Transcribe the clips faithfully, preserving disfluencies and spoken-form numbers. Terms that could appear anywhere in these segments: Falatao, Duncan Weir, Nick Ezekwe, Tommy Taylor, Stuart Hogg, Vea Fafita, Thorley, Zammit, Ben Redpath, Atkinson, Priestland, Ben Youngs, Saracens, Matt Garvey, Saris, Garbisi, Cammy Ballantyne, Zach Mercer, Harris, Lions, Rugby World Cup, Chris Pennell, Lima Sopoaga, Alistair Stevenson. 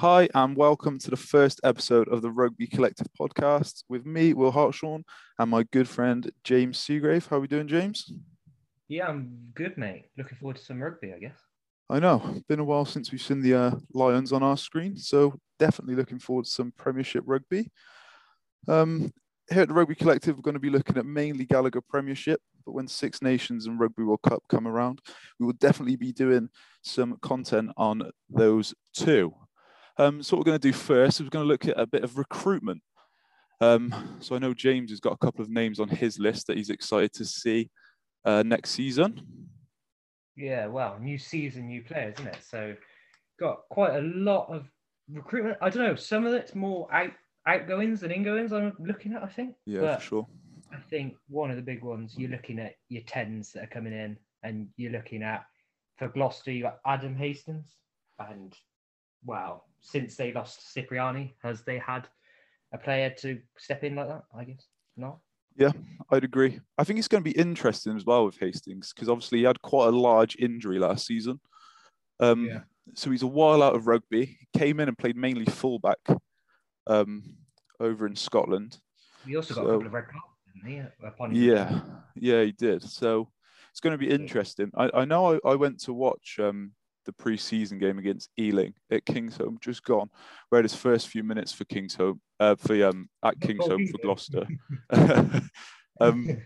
Hi and welcome to the first episode of the Rugby Collective podcast with me, Will Hartshawn, and my good friend James Seagrave. How are we doing, James? Yeah, I'm good, mate. Looking forward to some rugby, I guess. I know. Been a while since we've seen the uh, Lions on our screen, so definitely looking forward to some Premiership rugby. Um, here at the Rugby Collective, we're going to be looking at mainly Gallagher Premiership, but when Six Nations and Rugby World Cup come around, we will definitely be doing some content on those two. Um, so what we're going to do first is we're going to look at a bit of recruitment. Um, so I know James has got a couple of names on his list that he's excited to see uh, next season. Yeah, well, new season, new players, isn't it? So got quite a lot of recruitment. I don't know, some of it's more out, outgoings than ingoings I'm looking at, I think. Yeah, but for sure. I think one of the big ones, you're looking at your tens that are coming in, and you're looking at, for Gloucester, you've got Adam Hastings, and, wow. Since they lost Cipriani, has they had a player to step in like that? I guess not. Yeah, I'd agree. I think it's going to be interesting as well with Hastings because obviously he had quite a large injury last season. Um, yeah. So he's a while out of rugby. He came in and played mainly fullback um, over in Scotland. He also got so, a couple of red cards, didn't he? Yeah, yeah, he did. So it's going to be interesting. I, I know I, I went to watch... Um, the pre-season game against Ealing at Kingsholm, just gone. Read his first few minutes for Kingsholm, uh, for um, at Kingsholm for Gloucester. um,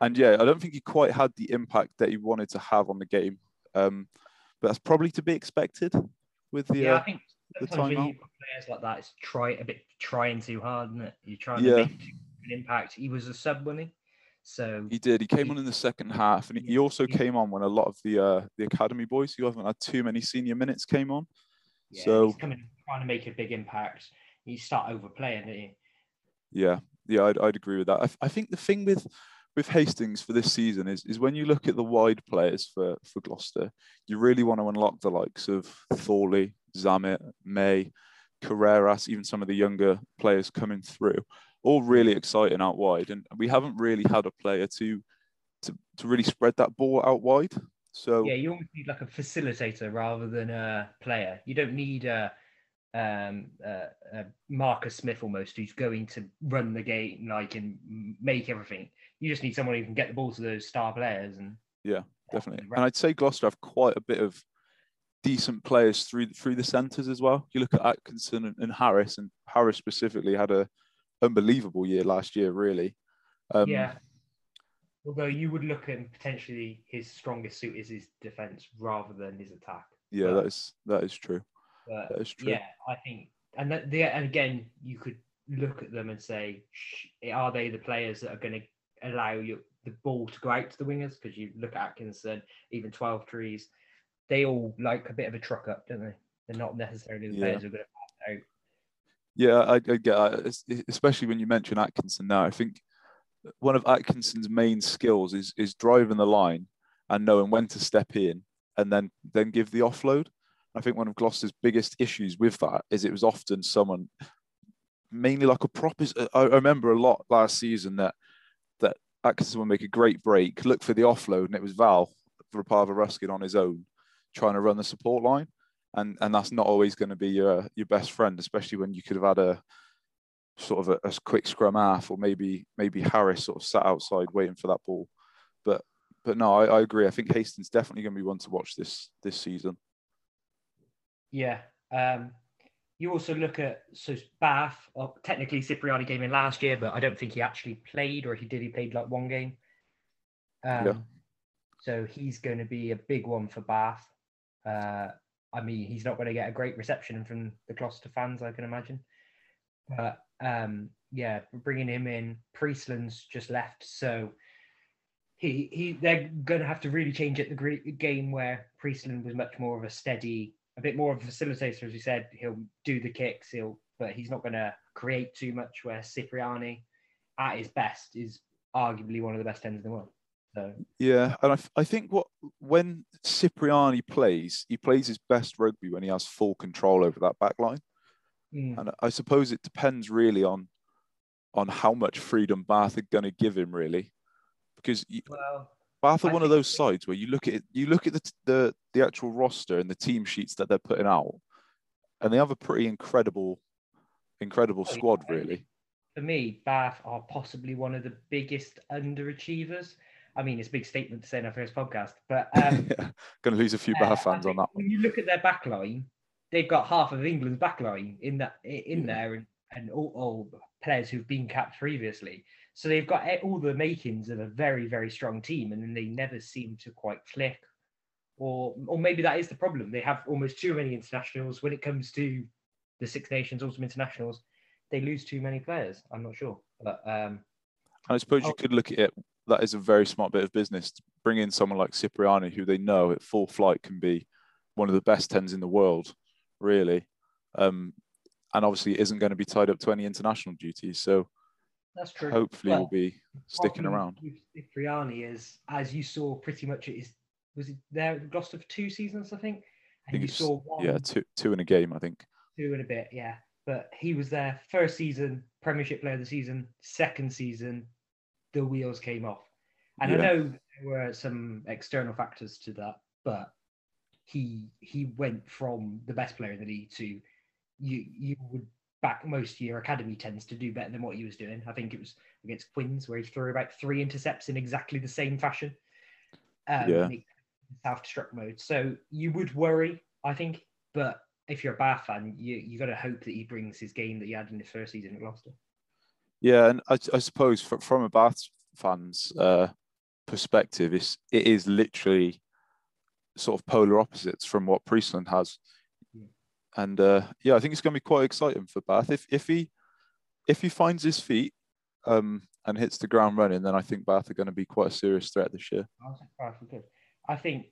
and yeah, I don't think he quite had the impact that he wanted to have on the game. Um, but that's probably to be expected with the. Yeah, uh, I think sometimes when you've got players like that, it's try a bit trying too hard, isn't it? You're trying yeah. to make an impact. He was a sub, wasn't he? So he did. He came he, on in the second half, and he, he also he, came on when a lot of the uh, the academy boys who haven't had too many senior minutes came on. Yeah, so he's coming trying to make a big impact. You start overplaying, don't you? Yeah, yeah, I'd I'd agree with that. I, I think the thing with with Hastings for this season is is when you look at the wide players for for Gloucester, you really want to unlock the likes of Thorley, Zammit, May, Carreras, even some of the younger players coming through. All really exciting out wide, and we haven't really had a player to to, to really spread that ball out wide. So yeah, you almost need like a facilitator rather than a player. You don't need a, um, a, a Marcus Smith almost who's going to run the game like and make everything. You just need someone who can get the ball to those star players. And yeah, definitely. And I'd say Gloucester have quite a bit of decent players through through the centres as well. You look at Atkinson and, and Harris, and Harris specifically had a unbelievable year last year, really. Um, yeah. Although you would look at potentially his strongest suit is his defence rather than his attack. Yeah, but, that is that is true. But, that is true. Yeah, I think, and that the and again, you could look at them and say, are they the players that are going to allow you the ball to go out to the wingers? Because you look at Atkinson, even twelve trees, they all like a bit of a truck up, don't they? They're not necessarily the yeah. players who are going to pass out. Yeah, I, I get that, especially when you mention Atkinson now. I think one of Atkinson's main skills is is driving the line and knowing when to step in and then, then give the offload. I think one of Gloucester's biggest issues with that is it was often someone, mainly like a prop. I remember a lot last season that that Atkinson would make a great break, look for the offload, and it was Val Rapava-Ruskin on his own trying to run the support line. And and that's not always going to be your your best friend, especially when you could have had a sort of a, a quick scrum half, or maybe maybe Harris sort of sat outside waiting for that ball. But but no, I, I agree. I think Hastings definitely going to be one to watch this this season. Yeah, um, you also look at so Bath. Well, technically, Cipriani came in last year, but I don't think he actually played, or if he did, he played like one game. Um, yeah. So he's going to be a big one for Bath. Uh, I mean, he's not going to get a great reception from the Gloucester fans, I can imagine. But, um, yeah, bringing him in, Priestland's just left. So he he they're going to have to really change it. The game where Priestland was much more of a steady, a bit more of a facilitator, as you said. He'll do the kicks, he'll, but he's not going to create too much, where Cipriani, at his best, is arguably one of the best ends in the world. So. Yeah, and I, I think what when Cipriani plays, he plays his best rugby when he has full control over that back line. Mm. And I suppose it depends really on on how much freedom Bath are going to give him, really, because you, well, Bath are I one of those sides where you look at it, you look at the, the the actual roster and the team sheets that they're putting out, and they have a pretty incredible, incredible oh, squad, yeah. really. For me, Bath are possibly one of the biggest underachievers. I mean, it's a big statement to say in our first podcast, but... Um, yeah. Going to lose a few Bath uh, fans on that one. When you look at their back line, they've got half of England's back line in, that, in yeah. there, and, and all, all players who've been capped previously. So they've got all the makings of a very, very strong team, and then they never seem to quite click. Or or maybe that is the problem. They have almost too many internationals. When it comes to the Six Nations, Autumn Internationals, they lose too many players. I'm not sure. But um, I suppose you oh, could look at it. That is a very smart bit of business. Bring in someone like Cipriani, who they know at full flight can be one of the best tens in the world, really. Um, and obviously isn't going to be tied up to any international duties. So that's true. Hopefully well, we'll be sticking around. Cipriani is, as you saw pretty much at his Was it there at Gloucester for two seasons, I think? And I think you saw one. Yeah, two, two in a game, I think. Two in a bit, yeah. But he was there first season, Premiership Player of the Season, second season, the wheels came off. And yeah. I know there were some external factors to that, but he he went from the best player in the league to you you would back most year academy tends to do better than what he was doing. I think it was against Quinns where he threw about three intercepts in exactly the same fashion. Um, yeah. Self-destruct mode, so you would worry, I think. But if you're a Bath fan, you you got to hope that he brings his game that he had in his first season at Gloucester. Yeah, and I, I suppose for, from a Bath fan's uh, perspective, it's it is literally sort of polar opposites from what Priestland has, yeah. and uh, yeah, I think it's going to be quite exciting for Bath if if he if he finds his feet. Um, and hits the ground running, then I think Bath are going to be quite a serious threat this year. I think,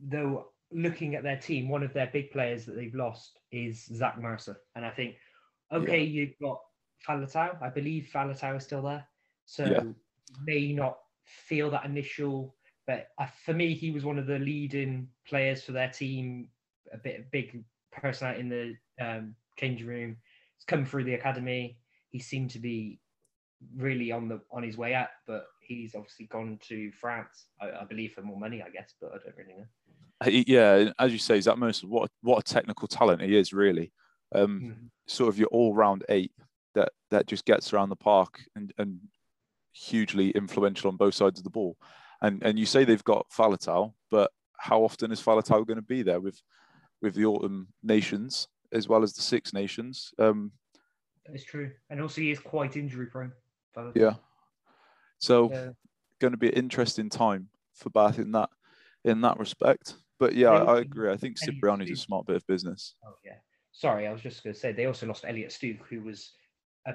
though, looking at their team, one of their big players that they've lost is Zach Mercer. And I think, okay, yeah. you've got Falatao. I believe Falatao is still there. So yeah. may not feel that initial, but I, for me, he was one of the leading players for their team, a bit big person out in the um, changing room. He's come through the academy. He seemed to be really on the on his way out, but he's obviously gone to France, I, I believe, for more money, I guess, but I don't really know. Yeah, as you say, Zach Mercer, what what a technical talent he is, really. Um, mm-hmm. Sort of your all-round eight that that just gets around the park and, and hugely influential on both sides of the ball. And and you say they've got Falatau, but how often is Falatau going to be there with with the Autumn Nations as well as the Six Nations? Um, it's true, and also he is quite injury prone. Yeah, so yeah. going to be an interesting time for Bath in that in that respect. But yeah, I, I agree. I think Cipriani's a smart bit of business. Oh yeah, sorry, I was just going to say they also lost Elliot Stooke, who was a,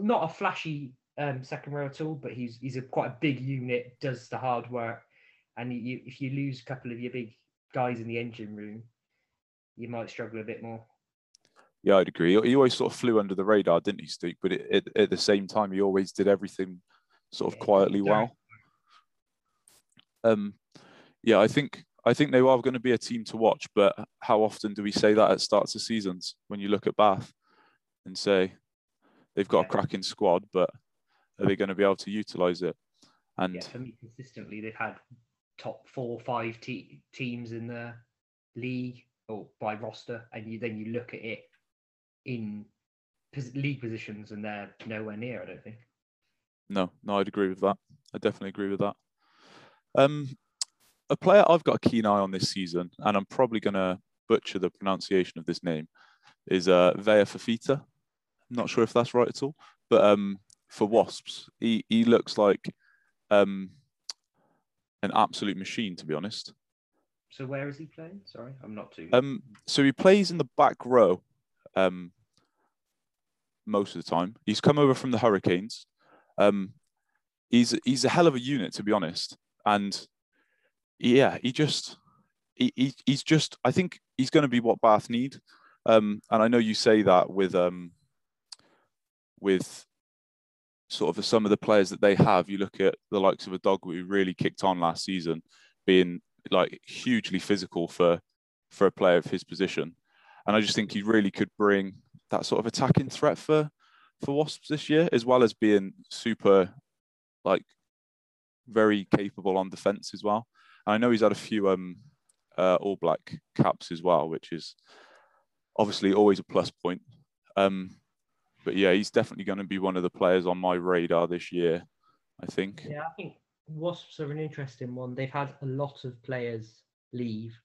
not a flashy um, second row at all, but he's he's a quite a big unit, does the hard work, and you, if you lose a couple of your big guys in the engine room, you might struggle a bit more. Yeah, I'd agree. He always sort of flew under the radar, didn't he, Stooke? But it, it, at the same time, he always did everything sort of yeah, quietly well. Um, yeah, I think I think they are going to be a team to watch. But how often do we say that at starts of seasons when you look at Bath and say they've got yeah. a cracking squad, but are they going to be able to utilise it? And yeah, for me, consistently, they've had top four, five te- teams in the league or by roster, and you then you look at it in league positions and they're nowhere near, I don't think. No, no, I'd agree with that. I definitely agree with that. Um, a player I've got a keen eye on this season, and I'm probably going to butcher the pronunciation of this name, is uh, Vea Fafita. I'm not sure if that's right at all, but um, for Wasps, he, he looks like um, an absolute machine, to be honest. So where is he playing? Sorry, I'm not too... Um, so he plays in the back row, Um, most of the time. He's come over from the Hurricanes. Um, he's he's a hell of a unit, to be honest. And yeah, he just he, he he's just. I think he's going to be what Bath need. Um, and I know you say that with um, with sort of some of the players that they have. You look at the likes of a dog who really kicked on last season, being like hugely physical for for a player of his position. And I just think he really could bring that sort of attacking threat for, for Wasps this year, as well as being super, like, very capable on defence as well. And I know he's had a few um, uh, All Black caps as well, which is obviously always a plus point. Um, but yeah, he's definitely going to be one of the players on my radar this year, I think. Yeah, I think Wasps are an interesting one. They've had a lot of players leave,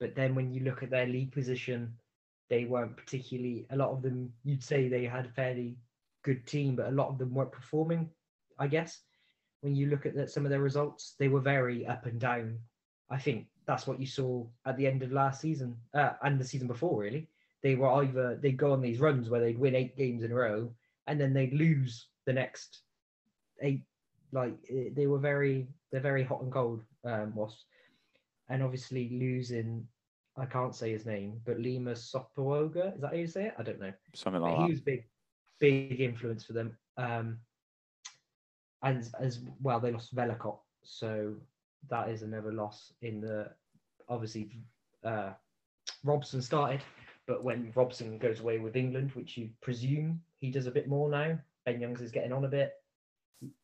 but then when you look at their league position, they weren't particularly, a lot of them, you'd say they had a fairly good team, but a lot of them weren't performing, I guess. When you look at that, some of their results, they were very up and down. I think that's what you saw at the end of last season uh, and the season before, really. They were either, they'd go on these runs where they'd win eight games in a row and then they'd lose the next eight. Like, they were very, they're very hot and cold, um, Wasps. And obviously losing, I can't say his name, but Lima Sopoaga, is that how you say it? I don't know. Something like he that. He was big, big influence for them. Um, and as well, they lost Velikot. So that is another loss in the, obviously, uh, Robson started, but when Robson goes away with England, which you presume he does a bit more now, Ben Youngs is getting on a bit.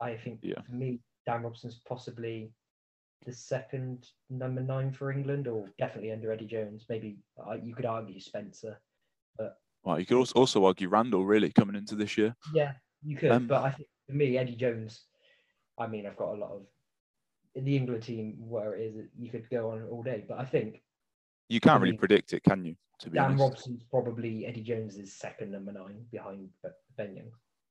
I think, yeah. For me, Dan Robson's possibly the second number nine for England, or definitely under Eddie Jones. Maybe uh, you could argue Spencer. But well, you could also, also argue Randall, really, coming into this year. Yeah, you could. Um, but I think, for me, Eddie Jones, I mean, I've got a lot of... the England team, where it is, you could go on all day. But I think... you can't I mean, really predict it, can you, to be Dan honest? Dan Robson's probably Eddie Jones's second number nine behind Ben Young.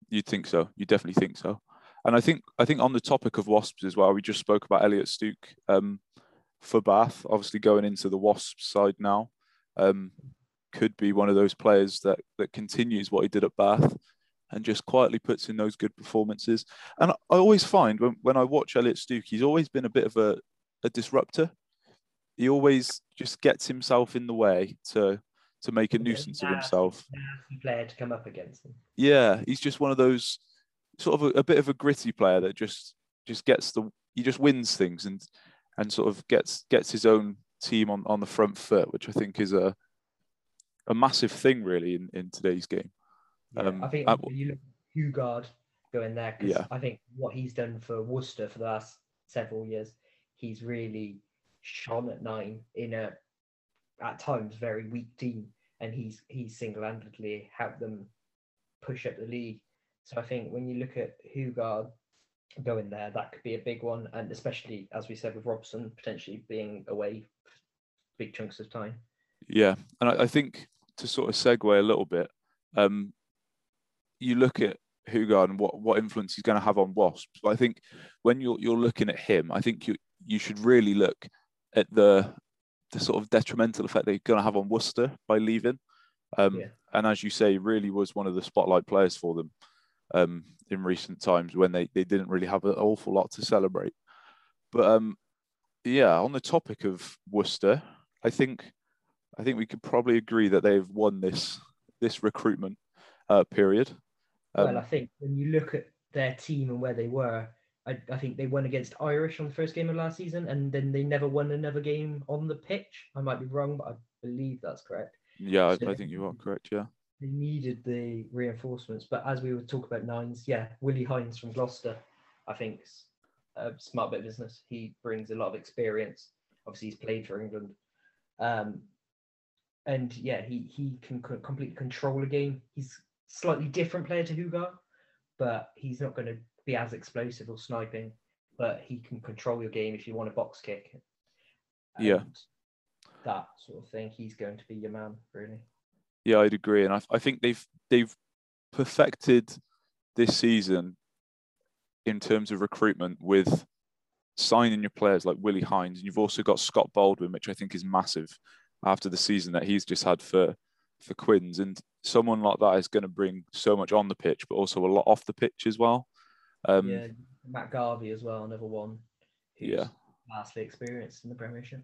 You'd think so. You definitely think so. And I think I think on the topic of Wasps as well, we just spoke about Elliot Stooke um, for Bath, obviously going into the Wasps side now. Um, could be one of those players that that continues what he did at Bath and just quietly puts in those good performances. And I always find when, when I watch Elliot Stooke, he's always been a bit of a, a disruptor. He always just gets himself in the way to to make a nuisance of himself. Player to come up against him. Yeah, he's just one of those... sort of a, a bit of a gritty player that just just gets the he just wins things and and sort of gets gets his own team on, on the front foot, which I think is a a massive thing really in, in today's game. Yeah, um, I think I, you look at Hugard going there because yeah. I think what he's done for Worcester for the last several years, he's really shone at nine in a at times very weak team, and he's he's single-handedly helped them push up the league. So I think when you look at Hugard going there, that could be a big one. And especially, as we said, with Robson potentially being away big chunks of time. Yeah. And I, I think to sort of segue a little bit, um, you look at Hugard and what, what influence he's going to have on Wasps. But I think when you're you're looking at him, I think you you should really look at the, the sort of detrimental effect they're going to have on Worcester by leaving. Um, yeah. And as you say, really was one of the spotlight players for them. Um, in recent times when they, they didn't really have an awful lot to celebrate. But um, yeah, on the topic of Worcester, I think I think we could probably agree that they've won this this recruitment uh, period. Um, well, I think when you look at their team and where they were, I, I think they won against Irish on the first game of last season, and then they never won another game on the pitch. I might be wrong, but I believe that's correct. Yeah, so I, I think you are correct, yeah. They needed the reinforcements, but as we were talking about nines, yeah, Willie Hines from Gloucester, I think, is a smart bit of business. He brings a lot of experience. Obviously, he's played for England, um, and yeah, he he can c- completely control a game. He's slightly different player to Hugard, but he's not going to be as explosive or sniping. But he can control your game if you want a box kick. And yeah, that sort of thing. He's going to be your man, really. Yeah, I'd agree, and I, I think they've they've perfected this season in terms of recruitment with signing your players like Willie Hines, and you've also got Scott Baldwin, which I think is massive after the season that he's just had for for Quinns, and someone like that is going to bring so much on the pitch, but also a lot off the pitch as well. Um, yeah, Matt Garvey as well, another one who's yeah. vastly experienced in the Premiership.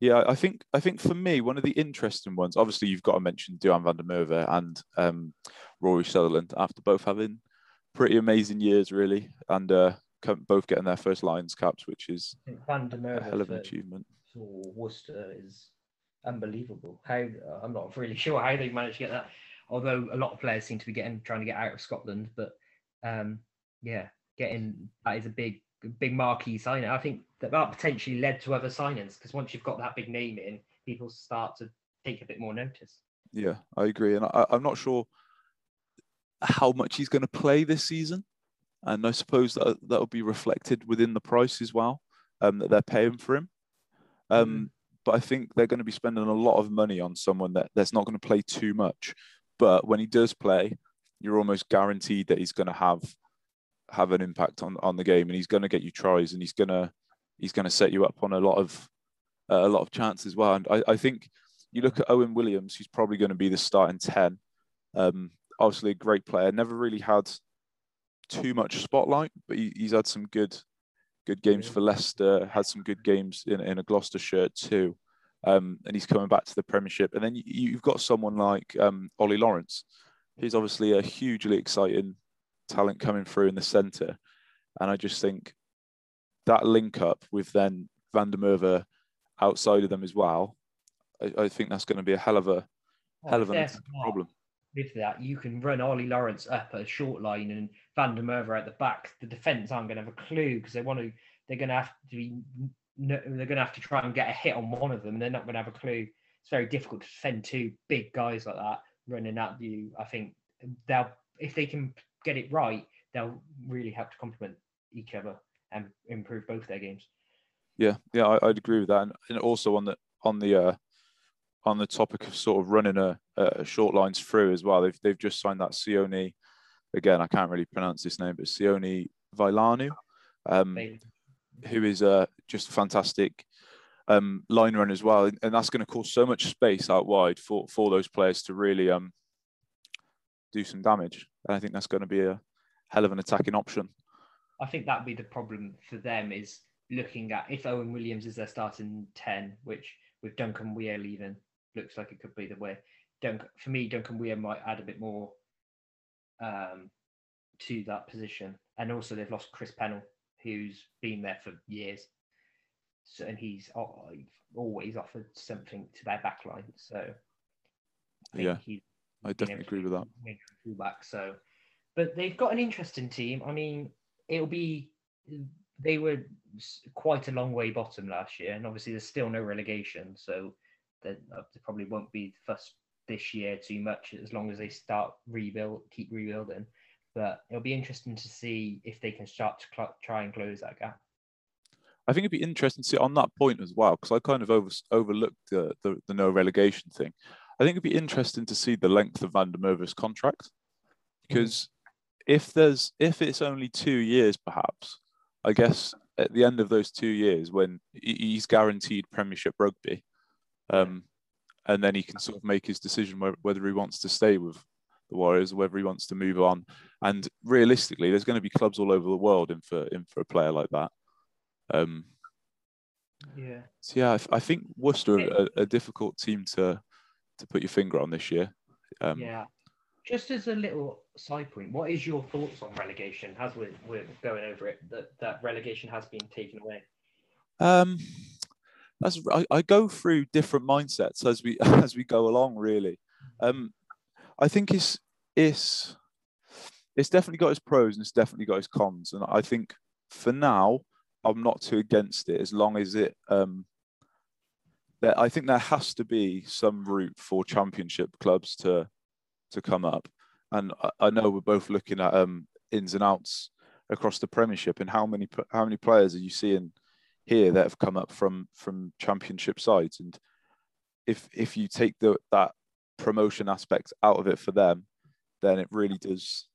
Yeah, I think I think for me, one of the interesting ones, obviously you've got to mention Duane van der Merwe and um, Rory Sutherland after both having pretty amazing years, really, and uh, both getting their first Lions caps, which is van der Merwe a hell of an for, achievement. For Worcester is unbelievable. How I'm not really sure how they managed to get that, although a lot of players seem to be getting trying to get out of Scotland. But um, yeah, getting that is a big, big marquee signing. I think that that potentially led to other signings because once you've got that big name in, people start to take a bit more notice. Yeah, I agree. And I, I'm not sure how much he's going to play this season. And I suppose that that will be reflected within the price as well, um, that they're paying for him. Um, mm. But I think they're going to be spending a lot of money on someone that, that's not going to play too much. But when he does play, you're almost guaranteed that he's going to have have an impact on, on the game, and he's going to get you tries, and he's going to he's going to set you up on a lot of uh, a lot of chances as well. And I, I think you look at Owen Williams, who's probably going to be the starting ten. Um, obviously a great player, never really had too much spotlight, but he, he's had some good good games for Leicester, had some good games in, in a Gloucester shirt too, um, and he's coming back to the Premiership. And then you, you've got someone like um, Ollie Lawrence, who's obviously a hugely exciting talent coming through in the centre. And I just think that link up with then Van der Merwe outside of them as well, I, I think that's going to be a hell of a oh, hell of an problem. With that, you can run Ollie Lawrence up at a short line and Van der Merwe at the back. The defence aren't going to have a clue because they want to. They're going to have to be. They're going to have to try and get a hit on one of them. And they're not going to have a clue. It's very difficult to defend two big guys like that running at you. I think they'll, if they can get it right, they'll really help to complement each other and improve both their games. Yeah, yeah, I, I'd agree with that. And, and also on the on the uh, on the topic of sort of running a, a short lines through as well, they've they've just signed that Sione. Again, I can't really pronounce this name, but Sione Vailanu, um, who is uh, just a fantastic um, line runner as well. And that's going to cause so much space out wide for, for those players to really um, do some damage. And I think that's going to be a hell of an attacking option. I think that'd be the problem for them, is looking at if Owen Williams is their starting ten, which with Duncan Weir leaving, looks like it could be the way. Duncan, for me, Duncan Weir might add a bit more Um, to that position, and also they've lost Chris Pennell, who's been there for years, so, and he's always offered something to their back line. So I think yeah, he's, I definitely agree with that. Fullback, so, but they've got an interesting team. I mean, it'll be they were quite a long way bottom last year, and obviously there's still no relegation, so they probably won't be fussed this year too much, as long as they start rebuild, keep rebuilding. But it'll be interesting to see if they can start to cl- try and close that gap. I think it'd be interesting to see on that point as well, because I kind of over, overlooked the, the the no relegation thing. I think it'd be interesting to see the length of Van der Merwe's contract, because mm-hmm. if there's if it's only two years, perhaps I guess at the end of those two years, when he's guaranteed Premiership rugby. Um, And then he can sort of make his decision whether he wants to stay with the Warriors or whether he wants to move on. And realistically, there's going to be clubs all over the world in for in for a player like that. Um, yeah. So yeah, I, I think Worcester are a, a difficult team to to put your finger on this year. Um, yeah. Just as a little side point, what is your thoughts on relegation? As we're, we're going over it, that that relegation has been taken away. Um. That's, I, I go through different mindsets as we as we go along. Really, um, I think it's it's it's definitely got its pros and it's definitely got its cons. And I think for now, I'm not too against it, as long as it. Um, that I think there has to be some route for Championship clubs to to come up. And I, I know we're both looking at um, ins and outs across the Premiership, and how many how many players are you seeing here that have come up from from Championship sides. And if if you take the that promotion aspect out of it for them, then it really does,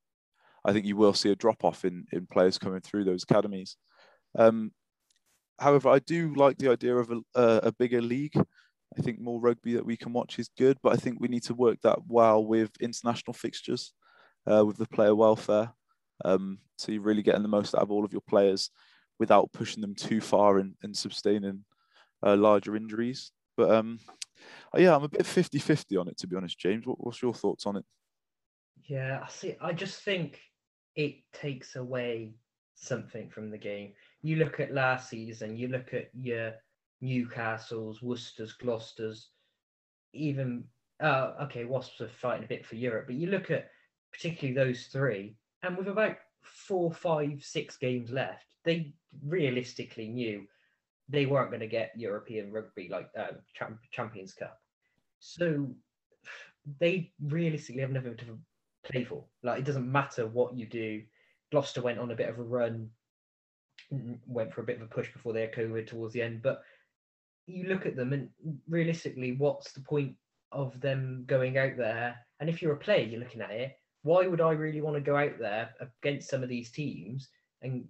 I think you will see a drop off in in players coming through those academies. Um however, I do like the idea of a, a, a bigger league. I think more rugby that we can watch is good, but I think we need to work that well with international fixtures, uh, with the player welfare, um so you're really getting the most out of all of your players without pushing them too far and, and sustaining uh, larger injuries. But um, yeah, I'm a bit fifty-fifty on it, to be honest, James. What, what's your thoughts on it? Yeah, I see. I just think it takes away something from the game. You look at last season, you look at your Newcastle's, Worcester's, Gloucester's, even, uh, okay, Wasps are fighting a bit for Europe, but you look at particularly those three, and with about four, five, six games left, they realistically knew they weren't going to get European rugby, like um, Champions Cup. So they realistically have nothing to play for. Like, it doesn't matter what you do. Gloucester went on a bit of a run, went for a bit of a push before their COVID towards the end, but you look at them and realistically, what's the point of them going out there? And if you're a player, you're looking at it, why would I really want to go out there against some of these teams, and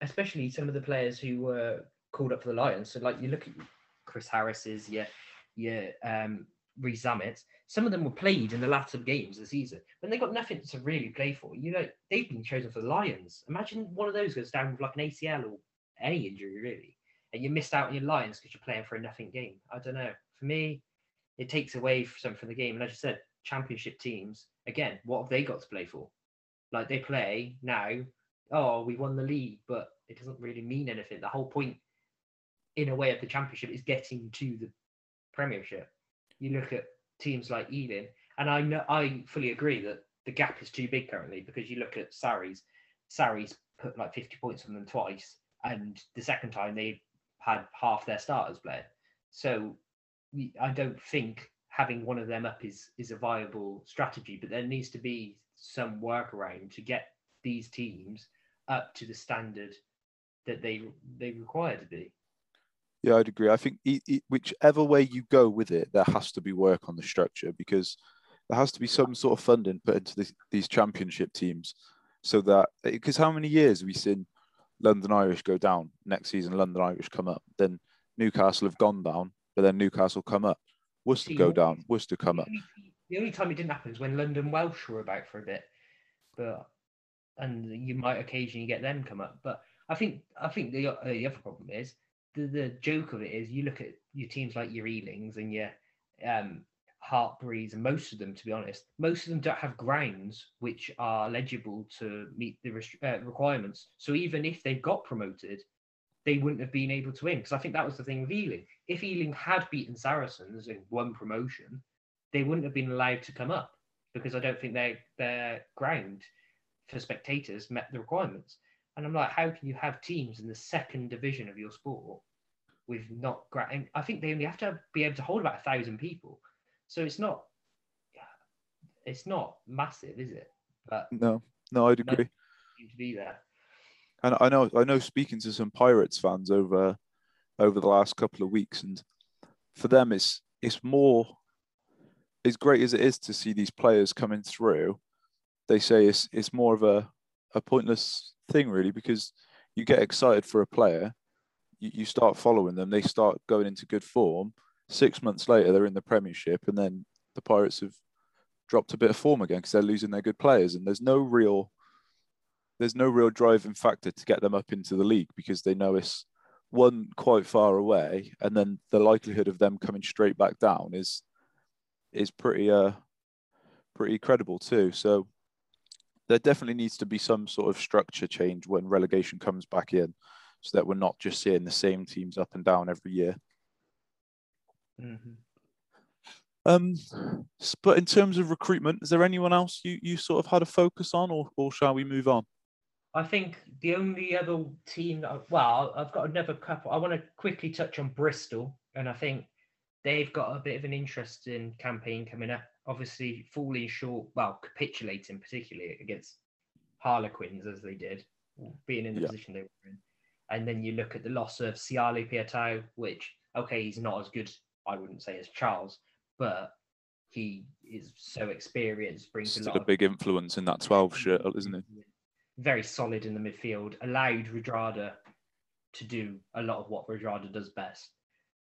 especially some of the players who were called up for the Lions? So, like, you look at Chris Harris's, yeah, yeah, um, Reece Zamet's, some of them were played in the latter games of the season when they got nothing to really play for. You know, they've been chosen for the Lions. Imagine one of those goes down with like an A C L or any injury, really, and you missed out on your Lions because you're playing for a nothing game. I don't know. For me, it takes away something from the game. And as you said, championship teams, again, what have they got to play for? Like, they play now, oh, we won the league, but it doesn't really mean anything. The whole point, in a way, of the championship is getting to the Premiership. You look at teams like Ealing, and I know I fully agree that the gap is too big currently, because you look at Sarries. Sarries put like fifty points on them twice, and the second time they had half their starters playing. So I don't think having one of them up is is a viable strategy, but there needs to be some workaround to get these teams up to the standard that they they require to be. Yeah, I'd agree. I think it, it, whichever way you go with it, there has to be work on the structure, because there has to be some sort of funding put into the, these championship teams, so that, because how many years have we seen London Irish go down, next season London Irish come up, then Newcastle have gone down, but then Newcastle come up, Worcester See, go down, Worcester come the up. Only, the only time it didn't happen is when London Welsh were about for a bit, but and you might occasionally get them come up. But I think I think the uh, the other problem is. The, the joke of it is, you look at your teams like your Ealings and your um, Hartbury's, and most of them, to be honest, most of them don't have grounds which are legible to meet the rest- uh, requirements. So even if they got promoted, they wouldn't have been able to win. Because I think that was the thing with Ealing. If Ealing had beaten Saracens and won promotion, they wouldn't have been allowed to come up, because I don't think they, their ground for spectators met the requirements. And I'm like, how can you have teams in the second division of your sport with not... Gra- and I think they only have to be able to hold about a thousand people. So it's not... It's not massive, is it? But no, no, I'd agree. Seem to be there. And I know, I know, speaking to some Pirates fans over over the last couple of weeks, and for them, it's it's more... As great as it is to see these players coming through, they say it's it's more of a, a pointless... thing, really, because you get excited for a player, you, you start following them, they start going into good form, six months later they're in the Premiership, and then the Pirates have dropped a bit of form again because they're losing their good players, and there's no real there's no real driving factor to get them up into the league, because they know it's one quite far away, and then the likelihood of them coming straight back down is is pretty uh pretty credible too. So there definitely needs to be some sort of structure change when relegation comes back in, so that we're not just seeing the same teams up and down every year. Mm-hmm. Um, but in terms of recruitment, is there anyone else you, you sort of had a focus on, or, or shall we move on? I think the only other team, that I've, well, I've got another couple. I want to quickly touch on Bristol, and I think they've got a bit of an interesting campaign coming up. Obviously falling short, well, capitulating particularly against Harlequins, as they did, being in the yeah. position they were in. And then you look at the loss of Siali Piatau, which, okay, he's not as good, I wouldn't say, as Charles, but he is so experienced. Brings Still a, lot a big of, influence in that twelve shirt, isn't he? Very solid in the midfield, allowed Rodrada to do a lot of what Rodrada does best.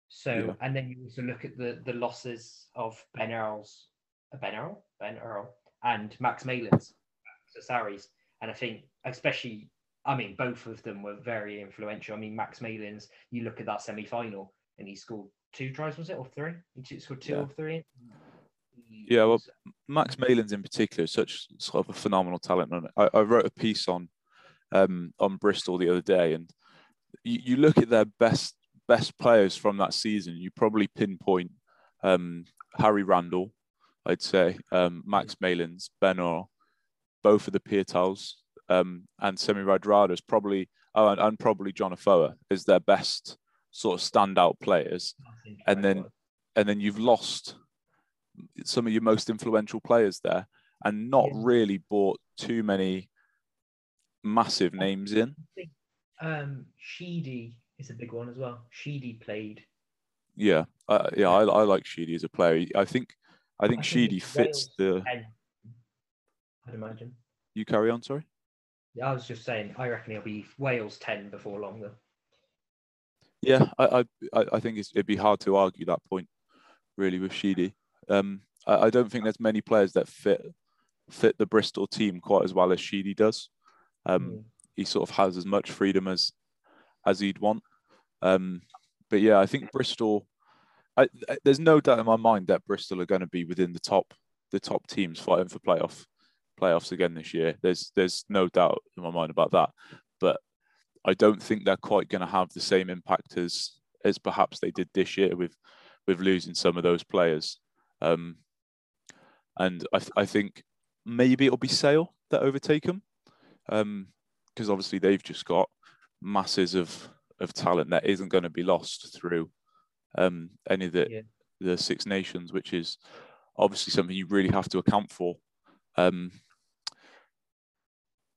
So, yeah. And then you also look at the, the losses of Ben Earls, Ben Earl, Ben Earl, and Max Malins, the Sarries, and I think especially, I mean, both of them were very influential. I mean, Max Malins, you look at that semi-final, and he scored two tries, was it, or three? He scored two yeah. or three. Yeah, well, Max Malins in particular is such sort of a phenomenal talent. I, I wrote a piece on um, on Bristol the other day, and you, you look at their best best players from that season, you probably pinpoint um, Harry Randall, I'd say, um, Max Malins, Ben Orr, both of the Piatals, um, and Semi Rodrada is probably, oh, and, and probably John Afoa is their best sort of standout players. And then, and then you've lost some of your most influential players there and not yeah. really brought too many massive names in. I think, um, Sheedy is a big one as well. Sheedy played. Yeah, uh, yeah, I, I like Sheedy as a player. I think, I think, I think Sheedy fits the. ten, I'd imagine. You carry on, sorry. Yeah, I was just saying. I reckon he'll be Wales ten before long, though. Yeah, I, I, I think it's, it'd be hard to argue that point, really, with Sheedy. Um, I, I don't think there's many players that fit fit the Bristol team quite as well as Sheedy does. Um, mm. He sort of has as much freedom as as he'd want. Um, but yeah, I think Bristol. I, I, there's no doubt in my mind that Bristol are going to be within the top the top teams fighting for playoff playoffs again this year. There's there's no doubt in my mind about that. But I don't think they're quite going to have the same impact as as perhaps they did this year with with losing some of those players. Um, and I, th I think maybe it'll be Sale that overtake them, because um, obviously they've just got masses of of talent that isn't going to be lost through um, any of the yeah. the Six Nations, which is obviously something you really have to account for. Um,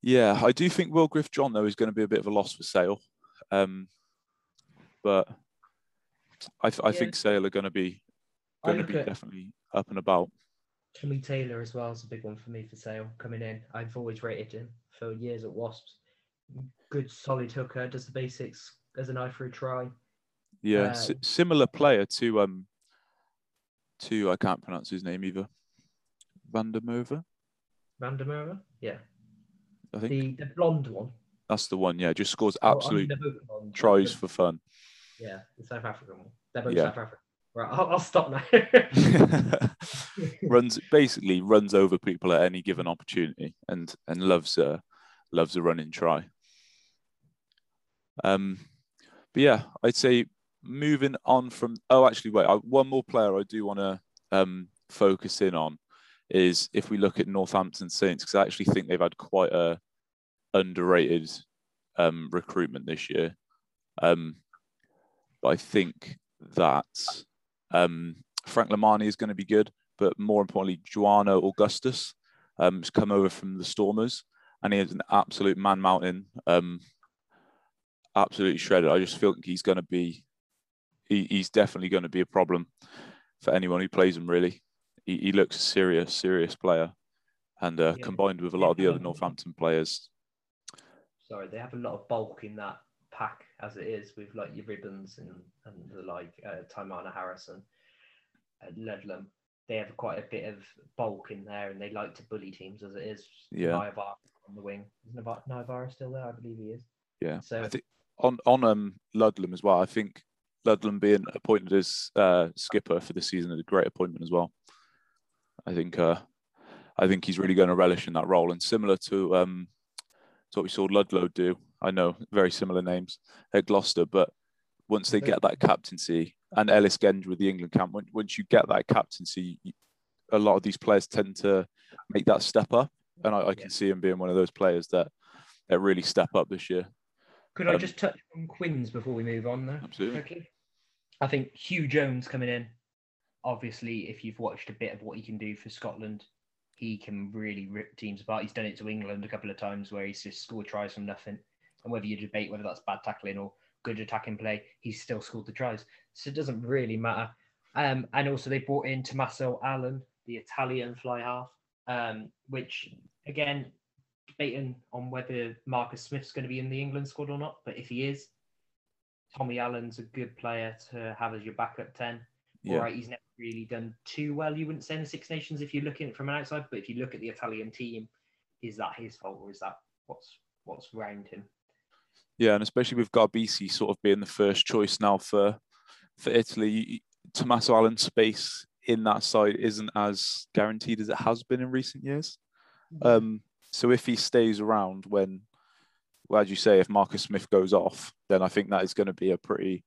Yeah, I do think Will Griff-John, though, is going to be a bit of a loss for Sale. Um, but I, th I yeah. think Sale are going to be going to be definitely up and about. Tommy Taylor as well is a big one for me for Sale coming in. I've always rated him for years at Wasps. Good, solid hooker, does the basics, as an eye for a try. Yeah, um, similar player to, um, to, I can't pronounce his name either, Van der Merwe? Van der Merwe? Yeah. I think the, the blonde one. That's the one, yeah. Just scores absolute oh, I mean, tries for fun. Yeah, the South African one. They're both yeah. South African. Right, I'll, I'll stop now. runs basically runs over people at any given opportunity, and and loves a loves a running try. Um, but yeah, I'd say moving on from. Oh, actually, wait. I, one more player I do want to um, focus in on is if we look at Northampton Saints, because I actually think they've had quite a underrated um, recruitment this year. Um, but I think that um, Frank Lamani is going to be good, but more importantly, Joano Augustus um, has come over from the Stormers, and he is an absolute man mountain, um, absolutely shredded. I just feel like he's going to be, he, he's definitely going to be a problem for anyone who plays him, really. He, he looks a serious, serious player, and uh, yeah. combined with a lot of the other Northampton players. Sorry, they have a lot of bulk in that pack as it is, with like your Ribbons and, and the like, uh, Taimana Harrison, uh, Ledlam. They have quite a bit of bulk in there, and they like to bully teams as it is. Yeah. Naivara on the wing. Isn't Naivara still there? I believe he is. Yeah. So I think on, on um, Ludlam as well, I think Ludlam being appointed as uh, skipper for the season is a great appointment as well. I think uh, I think he's really going to relish in that role, and similar to, um, to what we saw Ludlow do. I know very similar names at Gloucester, but once they get that captaincy, and Ellis Genge with the England camp, when, once you get that captaincy, you, a lot of these players tend to make that step up, and I, I can yeah. see him being one of those players that that really step up this year. Could um, I just touch on Quinns before we move on, though? Absolutely. Okay. I think Hugh Jones coming in. Obviously, if you've watched a bit of what he can do for Scotland, he can really rip teams apart. He's done it to England a couple of times where he's just scored tries from nothing. And whether you debate whether that's bad tackling or good attacking play, he's still scored the tries. So it doesn't really matter. Um, and also they brought in Tommaso Allen, the Italian fly half, um, which, again, debating on whether Marcus Smith's going to be in the England squad or not. But if he is, Tommy Allen's a good player to have as your backup ten. Yeah. All right, he's never really done too well, you wouldn't say, in the Six Nations if you look at it from an outside, but if you look at the Italian team, is that his fault or is that what's what's around him? Yeah, and especially with Garbisi sort of being the first choice now for for Italy, Tommaso Allen's space in that side isn't as guaranteed as it has been in recent years. Mm-hmm. Um, so if he stays around when, well, as you say, if Marcus Smith goes off, then I think that is going to be a pretty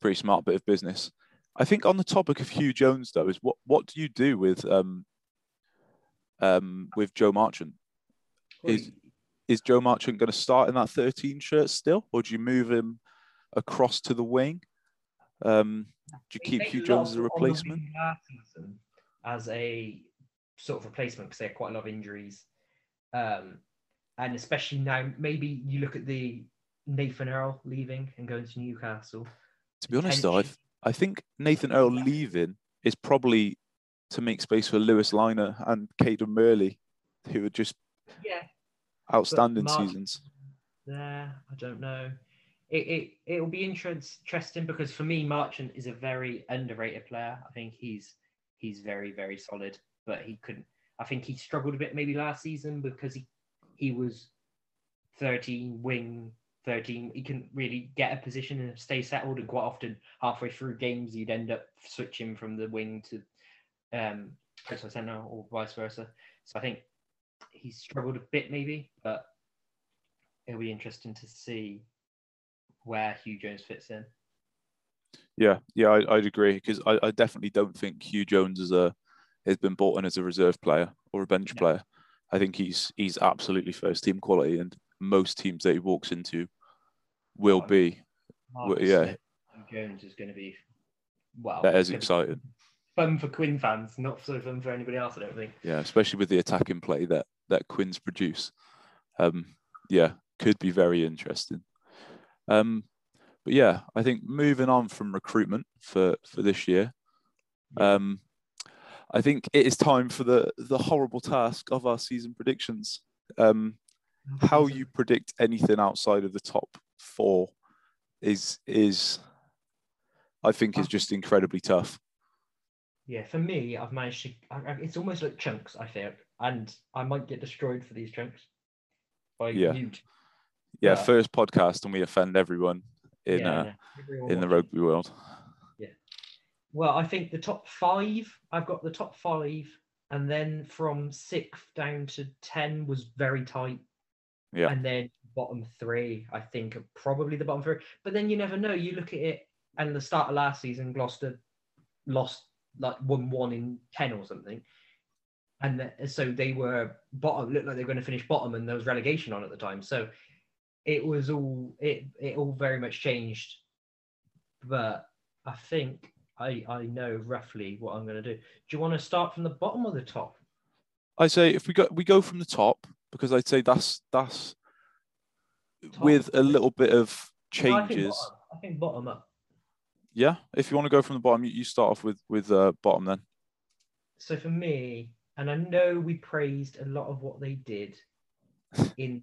pretty smart bit of business. I think on the topic of Hugh Jones, though, is what what do you do with um, um, with Joe Marchant? Is is Joe Marchant going to start in that thirteen shirt still, or do you move him across to the wing? Um, do you keep Hugh Jones as a replacement? as a sort of replacement because they had quite a lot of injuries. Um, and especially now, maybe you look at the Nathan Earl leaving and going to Newcastle. To be honest, though, I, I think Nathan Earl leaving is probably to make space for Lewis Liner and Caden Murley, who are just yeah. outstanding Mark, seasons. There, I don't know. It it will be interesting because for me, Marchant is a very underrated player. I think he's he's very very solid, but he couldn't. I think he struggled a bit maybe last season because he he was thirteen wing thirteen. He couldn't really get a position and stay settled. And quite often, halfway through games, you'd end up switching from the wing to um to centre or vice versa. So I think he struggled a bit maybe, but it'll be interesting to see where Hugh Jones fits in. Yeah, yeah, I, I'd agree because I, I definitely don't think Hugh Jones is a has been bought in as a reserve player or a bench no. player. I think he's he's absolutely first team quality, and most teams that he walks into will Mark, be. Mark will, yeah, Hugh Jones is going to be. Wow, that is exciting. Fun for Quinn fans, not so fun for anybody else, I don't think. Yeah, especially with the attacking play that that Quinns produce. Um, yeah, could be very interesting. Um, but yeah, I think moving on from recruitment for, for this year, um, I think it is time for the, the horrible task of our season predictions. Um, how you predict anything outside of the top four is, is I think, is just incredibly tough. Yeah, for me, I've managed to, it's almost like chunks, I think, and I might get destroyed for these chunks by yeah. you. Yeah, yeah, first podcast and we offend everyone in yeah, uh, yeah. Everyone in the rugby world. Yeah. Well, I think the top five, I've got the top five, and then from sixth down to ten was very tight. Yeah. And then bottom three, I think, are probably the bottom three. But then you never know. You look at it, and the start of last season, Gloucester lost like one one in ten or something. And the, so they were bottom, looked like they were going to finish bottom, and there was relegation on at the time. So it was all it it all very much changed, but I think I I know roughly what I'm going to do. Do you want to start from the bottom or the top? I say if we go we go from the top because I'd say that's that's top. With a little bit of changes. No, I, think I think bottom up. Yeah, if you want to go from the bottom, you, you start off with with uh, bottom then. So for me, and I know we praised a lot of what they did in. in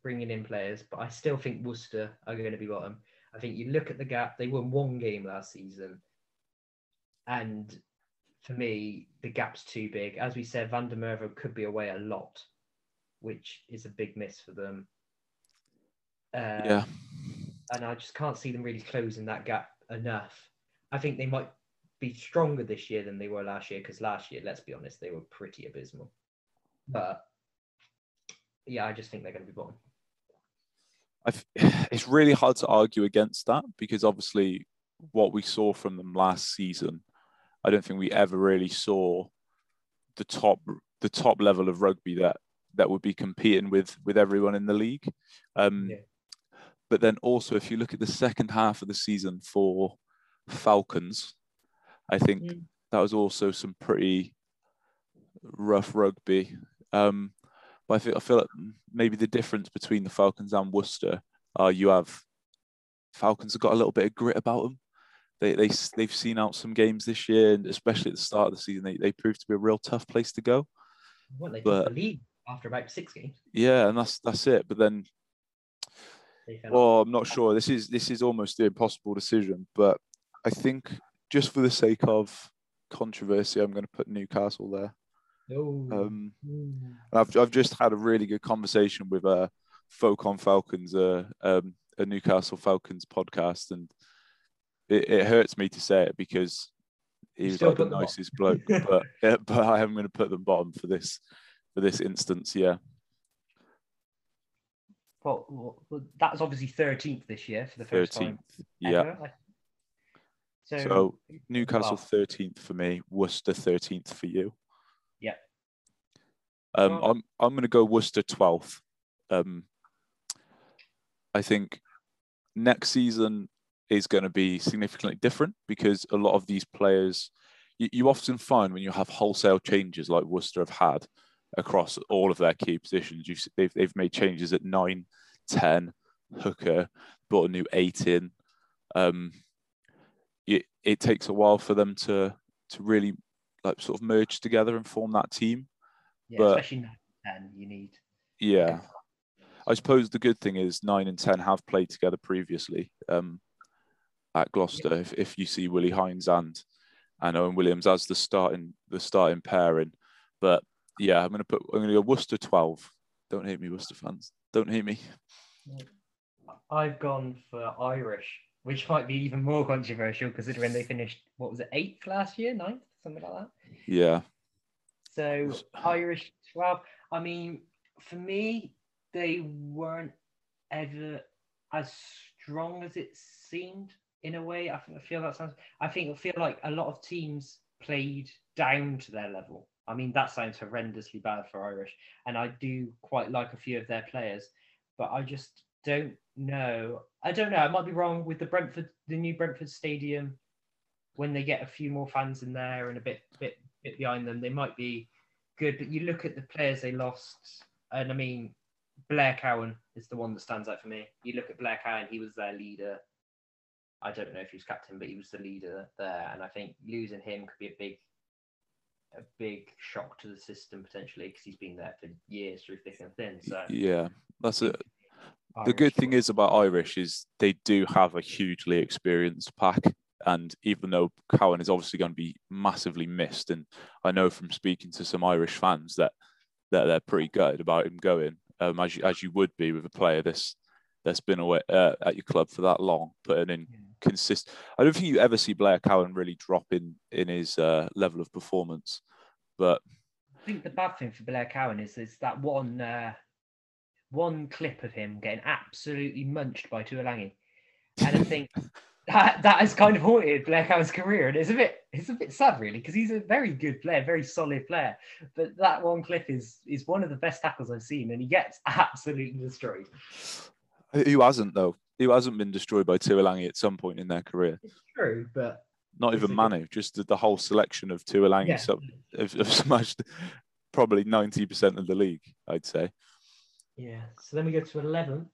bringing in players, but I still think Worcester are going to be bottom. I think you look at the gap, they won one game last season. And for me, the gap's too big. As we said, Van der Merwe could be away a lot, which is a big miss for them. Um, yeah. And I just can't see them really closing that gap enough. I think they might be stronger this year than they were last year, because last year, let's be honest, they were pretty abysmal. But yeah, I just think they're going to be bottom. I've, it's really hard to argue against that because obviously what we saw from them last season, I don't think we ever really saw the top the top level of rugby that that would be competing with with everyone in the league. Um, yeah. But then also, if you look at the second half of the season for Falcons, I think yeah. that was also some pretty rough rugby. Um, But I feel, I feel like maybe the difference between the Falcons and Worcester are you have Falcons have got a little bit of grit about them. They, they, they've seen out some games this year, and especially at the start of the season, they, they proved to be a real tough place to go. Well, they took the lead after about six games. Yeah, and that's that's it. But then, well, I'm not sure. This is, this is almost the impossible decision. But I think just for the sake of controversy, I'm going to put Newcastle there. Oh. Um, I've I've just had a really good conversation with uh, Folk on Falcons, uh, um, a Newcastle Falcons podcast, and it, it hurts me to say it because he's like the nicest bloke, but yeah, but I am going to put them bottom for this for this instance, yeah. Well, well that's obviously thirteenth this year for the first thirteenth, time. Yeah. So, so Newcastle thirteenth for me, Worcester thirteenth for you. Yeah. Um, well, I'm I'm going to go Worcester twelfth. Um, I think next season is going to be significantly different because a lot of these players you, you often find when you have wholesale changes like Worcester have had across all of their key positions, you've, they've, they've made changes at nine, ten, hooker, brought a new eight in. Um, it, it takes a while for them to to really like sort of merge together and form that team. Yeah, but, especially nine and ten, you need. Yeah. I suppose the good thing is nine and ten have played together previously um, at Gloucester. Yeah. If, if you see Willie Hines and, and Owen Williams as the starting the starting pairing. But yeah, I'm going to put I'm going to go Worcester twelve. Don't hate me, Worcester fans. Don't hate me. I've gone for Irish, which might be even more controversial considering they finished, what was it, eighth last year, ninth, something like that. Yeah. So Irish twelve. I mean, for me, they weren't ever as strong as it seemed in a way. I feel that sounds. I think I feel like a lot of teams played down to their level. I mean, that sounds horrendously bad for Irish, and I do quite like a few of their players, but I just don't know. I don't know. I might be wrong with the Brentford, the new Brentford Stadium. When they get a few more fans in there and a bit, bit, bit behind them, they might be good. But you look at the players they lost, and I mean, Blair Cowan is the one that stands out for me. You look at Blair Cowan, he was their leader. I don't know if he was captain, but he was the leader there. And I think losing him could be a big, a big shock to the system potentially, because he's been there for years through thick and thin. So yeah, that's it. Irish. The good thing is about Irish is they do have a hugely experienced pack. And even though Cowan is obviously going to be massively missed, and I know from speaking to some Irish fans that, that they're pretty gutted about him going. Um, as you, as you would be with a player that's that's been away uh, at your club for that long, putting in yeah. consist. I don't think you ever see Blair Cowan really drop in in his uh, level of performance. But I think the bad thing for Blair Cowan is is that one uh, one clip of him getting absolutely munched by Tuolangi, and I think that that has kind of haunted Blair Cowan's career, and it's a bit it's a bit sad really, because he's a very good player, very solid player, but that one clip is is one of the best tackles I've seen, and he gets absolutely destroyed. Who hasn't though? Who hasn't been destroyed by Tuolangi at some point in their career? It's true, but not even Manu. Good. Just the, the whole selection of Tuolangi yeah. so, have, have smashed probably ninety percent of the league, I'd say. Yeah. So then we go to eleventh.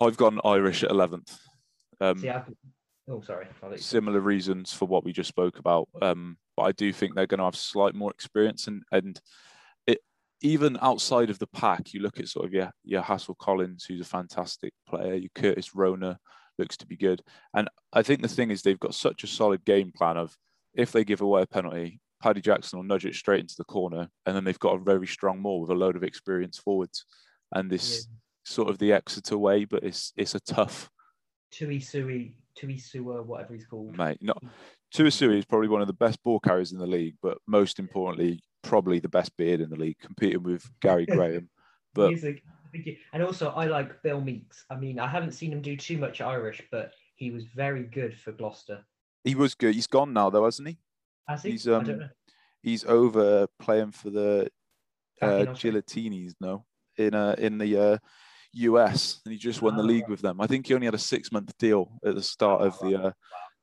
I've gone Irish at eleventh. Um, See, I've... Oh, sorry. Similar reasons for what we just spoke about, um, but I do think they're going to have slight more experience, and and it, even outside of the pack, you look at sort of your your Hassel Collins, who's a fantastic player, your Curtis Rona looks to be good, and I think the thing is they've got such a solid game plan of if they give away a penalty, Paddy Jackson will nudge it straight into the corner, and then they've got a very strong maul with a load of experience forwards, and this yeah. sort of the Exeter way, but it's it's a tough. Tui Sui, Tui Sua, whatever he's called. Mate, not Tui Sui is probably one of the best ball carriers in the league, but most importantly, probably the best beard in the league, competing with Gary Graham. But like, and also, I like Bill Meeks. I mean, I haven't seen him do too much Irish, but he was very good for Gloucester. He was good. He's gone now, though, hasn't he? Has he? He's, um, I don't know. He's over playing for the uh, Gilatinis now in uh, in the. Uh, U S, and he just won the league with them. I think he only had a six-month deal at the start of the uh,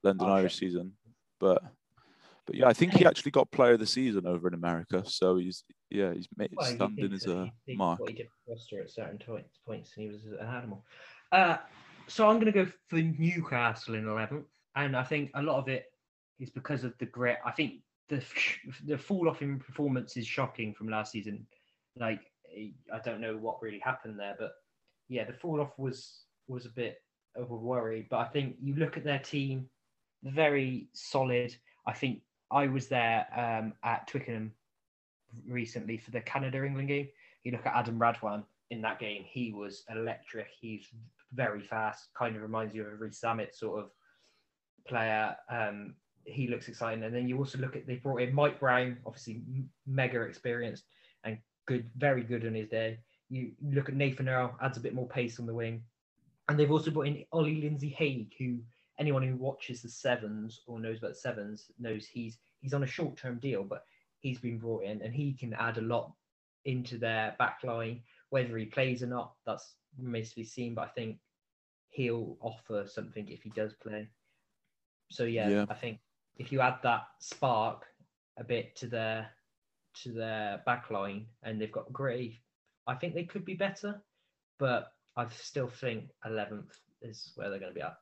London Irish season, but but yeah, I think he actually got Player of the Season over in America. So he's yeah, he's made well, stamped in as a mark. What he did for Leicester at certain points, and he was an animal. Uh, so I'm going to go for Newcastle in eleventh, and I think a lot of it is because of the grit. I think the the fall off in performance is shocking from last season. Like I don't know what really happened there, but yeah, the fall off was was a bit of a worry, but I think you look at their team, very solid. I think I was there um, at Twickenham recently for the Canada-England game. You look at Adam Radwan in that game; he was electric. He's very fast. Kind of reminds you of a Rhys Sammet sort of player. Um, he looks exciting, and then you also look at they brought in Mike Brown, obviously mega experienced and good, very good on his day. You look at Nathan Earl, adds a bit more pace on the wing. And they've also brought in Ollie Lindsay-Haig, who anyone who watches the Sevens or knows about Sevens knows he's he's on a short-term deal, but he's been brought in and he can add a lot into their back line. Whether he plays or not, that's remains to be seen, but I think he'll offer something if he does play. So, yeah, yeah. I think if you add that spark a bit to their to their back line, and they've got gritty, I think they could be better, but I still think eleventh is where they're going to be at.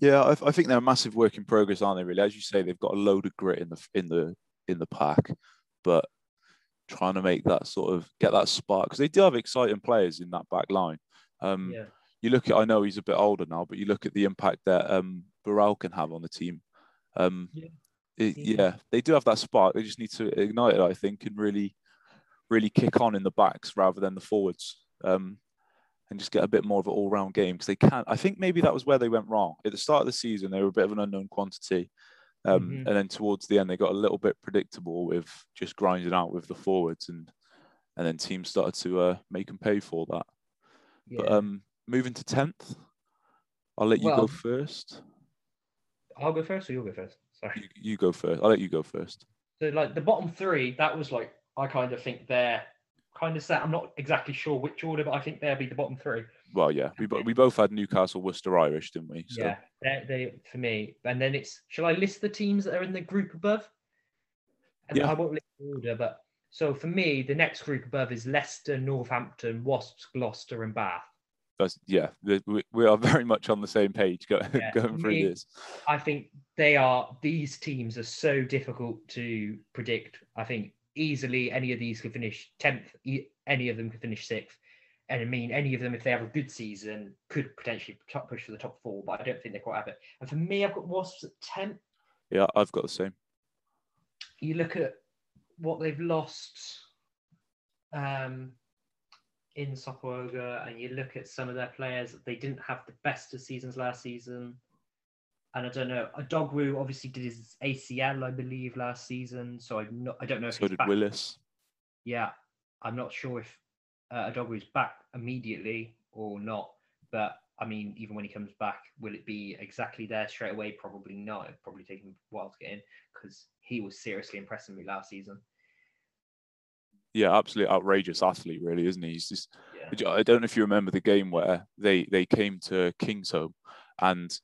Yeah, I, I think they're a massive work in progress, aren't they? Really, as you say, they've got a load of grit in the in the in the pack, but trying to make that sort of get that spark, because they do have exciting players in that back line. Um, yeah. You look at, I know he's a bit older now, but you look at the impact that um, Burrell can have on the team. Um, yeah. It, yeah. yeah, they do have that spark. They just need to ignite it, I think, and really, really kick on in the backs rather than the forwards. Um, and just get a bit more of an all-round game, because they can. I think maybe that was where they went wrong. At the start of the season, they were a bit of an unknown quantity. Um, mm-hmm. And then towards the end, they got a little bit predictable with just grinding out with the forwards, and and then teams started to uh, make them pay for that. Yeah. But um, moving to tenth, I'll let you well, go first. I'll go first, or you'll go first? Sorry. You, you go first. I'll let you go first. So, like, the bottom three, that was like, I kind of think they're kind of set. I'm not exactly sure which order, but I think they'll be the bottom three. Well, yeah, we we both had Newcastle, Worcester, Irish, didn't we? So. Yeah, they, they for me. And then it's, shall I list the teams that are in the group above? And yeah. I won't list the order, but so for me, the next group above is Leicester, Northampton, Wasps, Gloucester, and Bath. That's, yeah, we, we are very much on the same page go, yeah, going through me, this. I think they are, these teams are so difficult to predict. I think easily any of these could finish tenth, any of them could finish sixth. And I mean, any of them, if they have a good season, could potentially push for the top four, but I don't think they quite have it. And for me, I've got Wasps at tenth. Yeah, I've got the same. You look at what they've lost um, in Sopoaga, and you look at some of their players, they didn't have the best of seasons last season. And I don't know, Adogwu obviously did his A C L, I believe, last season. So I'm not, I don't know if so he's did back. Willis. Yeah, I'm not sure if uh, Adogwu's back immediately or not. But I mean, even when he comes back, will it be exactly there straight away? Probably not. It'll probably take him a while to get in, because he was seriously impressing me last season. Yeah, absolutely outrageous athlete, really, isn't he? He's just, yeah. I don't know if you remember the game where they they came to Kingsholm, and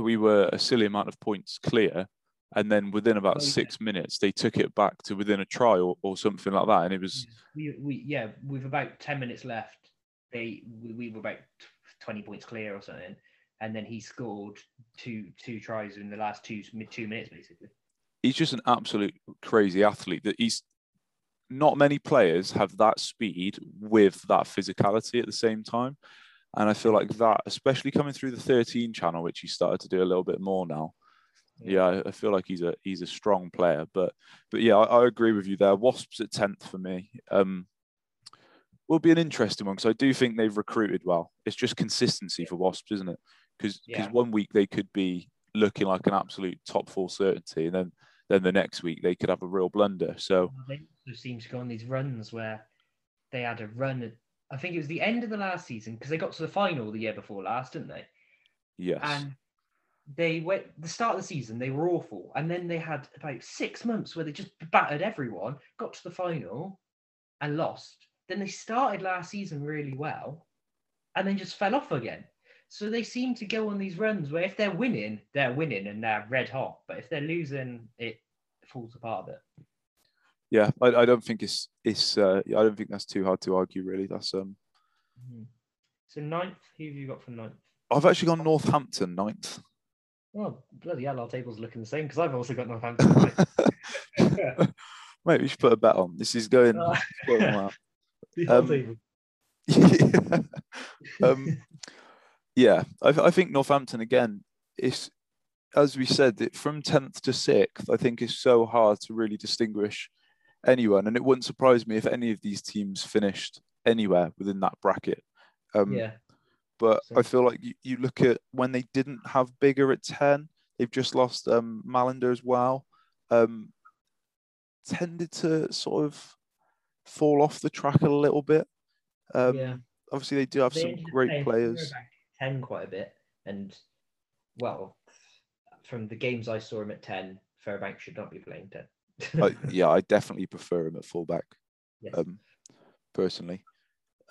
we were a silly amount of points clear, and then within about oh, six yeah. minutes, they took it back to within a try or, or something like that, and it was we, we yeah, we've about ten minutes left. They we, we were about twenty points clear or something, and then he scored two two tries in the last two mid two minutes basically. He's just an absolute crazy athlete. That he's not many players have that speed with that physicality at the same time. And I feel like that, especially coming through the thirteen channel, which he started to do a little bit more now. Yeah, yeah I feel like he's a he's a strong player. But but yeah, I, I agree with you there. Wasps at tenth for me. Um, will be an interesting one, because I do think they've recruited well. It's just consistency for Wasps, isn't it? Because yeah. one week they could be looking like an absolute top four certainty, and then, then the next week they could have a real blunder. So they also seem to go on these runs where they had a run at, I think it was the end of the last season, because they got to the final the year before last, didn't they? Yes. And they went, the start of the season, they were awful. And then they had about six months where they just battered everyone, got to the final and lost. Then they started last season really well and then just fell off again. So they seem to go on these runs where if they're winning, they're winning and they're red hot. But if they're losing, it falls apart a bit. Yeah, I, I don't think it's it's. Uh, I don't think that's too hard to argue, really. That's um. So ninth, who have you got for ninth? I've actually gone Northampton ninth. Well, bloody hell, our table's looking the same, because I've also got Northampton. yeah. Mate, we should put a bet on. This is going. Uh, well, um, yeah, um, yeah. I, I think Northampton again is, as we said, it, from tenth to sixth. I think is so hard to really distinguish anyone, and it wouldn't surprise me if any of these teams finished anywhere within that bracket. Um, yeah. But so. I feel like you, you look at when they didn't have Bigger at ten, they've just lost um, Malander as well. Um, tended to sort of fall off the track a little bit. Um, yeah. Obviously, they do have they some great players. ten quite a bit, and well, from the games I saw him at ten, Fairbank should not be playing ten. I, yeah, I definitely prefer him at fullback, yes. um, personally.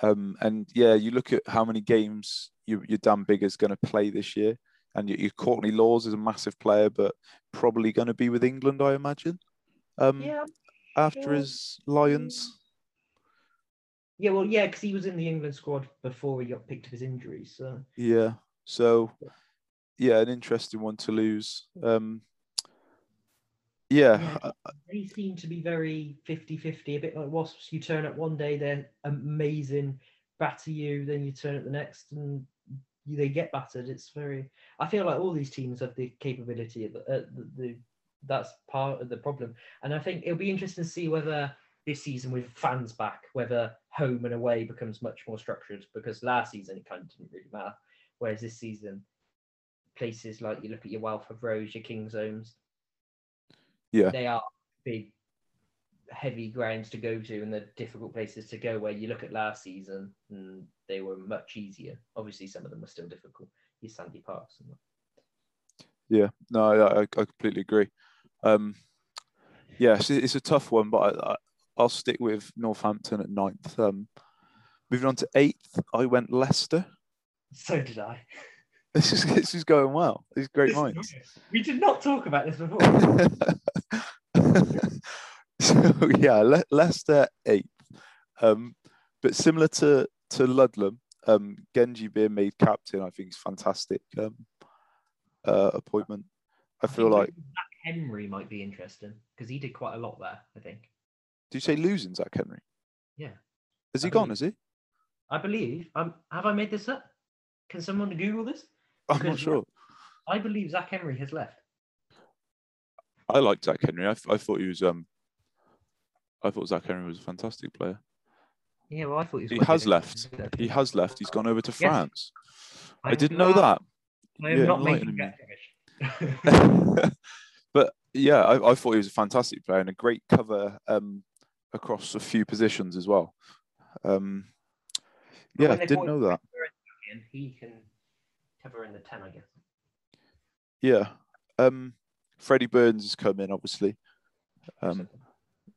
Um, and yeah, you look at how many games you, your Dan Bigger's going to play this year. And your, your Courtney Laws is a massive player, but probably going to be with England, I imagine. Um, yeah. After yeah. his Lions. Yeah, well, yeah, because he was in the England squad before he got picked up his injury. So yeah, so yeah, an interesting one to lose. Um, yeah, yeah they seem to be very fifty fifty, a bit like Wasps. You turn up one day, they're amazing, batter you, then you turn up the next, and they get battered. It's very. I feel like all these teams have the capability. Of, uh, the, the that's part of the problem, and I think it'll be interesting to see whether this season with fans back, whether home and away becomes much more structured. Because last season it kind of didn't really matter, whereas this season, places like you look at your Walford Roads, your Kingsholms, yeah, they are big, heavy grounds to go to, and they're difficult places to go. Where you look at last season, and they were much easier. Obviously, some of them were still difficult. Your Sandy Parks and that. Yeah, no, I, I completely agree. Um, yeah, it's, it's a tough one, but I, I, I'll stick with Northampton at ninth. Um, moving on to eighth, I went Leicester. So did I. This is this is going well. These great minds. We did not talk about this before. So yeah, Le- Leicester eighth, um, but similar to to Ludlam, um, Genji being made captain, I think is fantastic um, uh, appointment. I, I feel like Zach Henry might be interesting because he did quite a lot there. I think. Did you say losing Zach Henry? Yeah. Has he I gone? Believe. Has he? I believe. Um, have I made this up? Can someone Google this? Because I'm not sure. I believe Zach Henry has left. I like Zach Henry. I, I thought he was. Um, I thought Zach Henry was a fantastic player. Yeah, well, I thought he was. He has left. He has left. He's gone over to France. Yes. I, I didn't not, know that. I am yeah, not making that. But yeah, I, I thought he was a fantastic player and a great cover um, across a few positions as well. Um, yeah, I didn't know that. He can cover in the ten, I guess. Yeah. Um, Freddie Burns has come in, obviously. Um,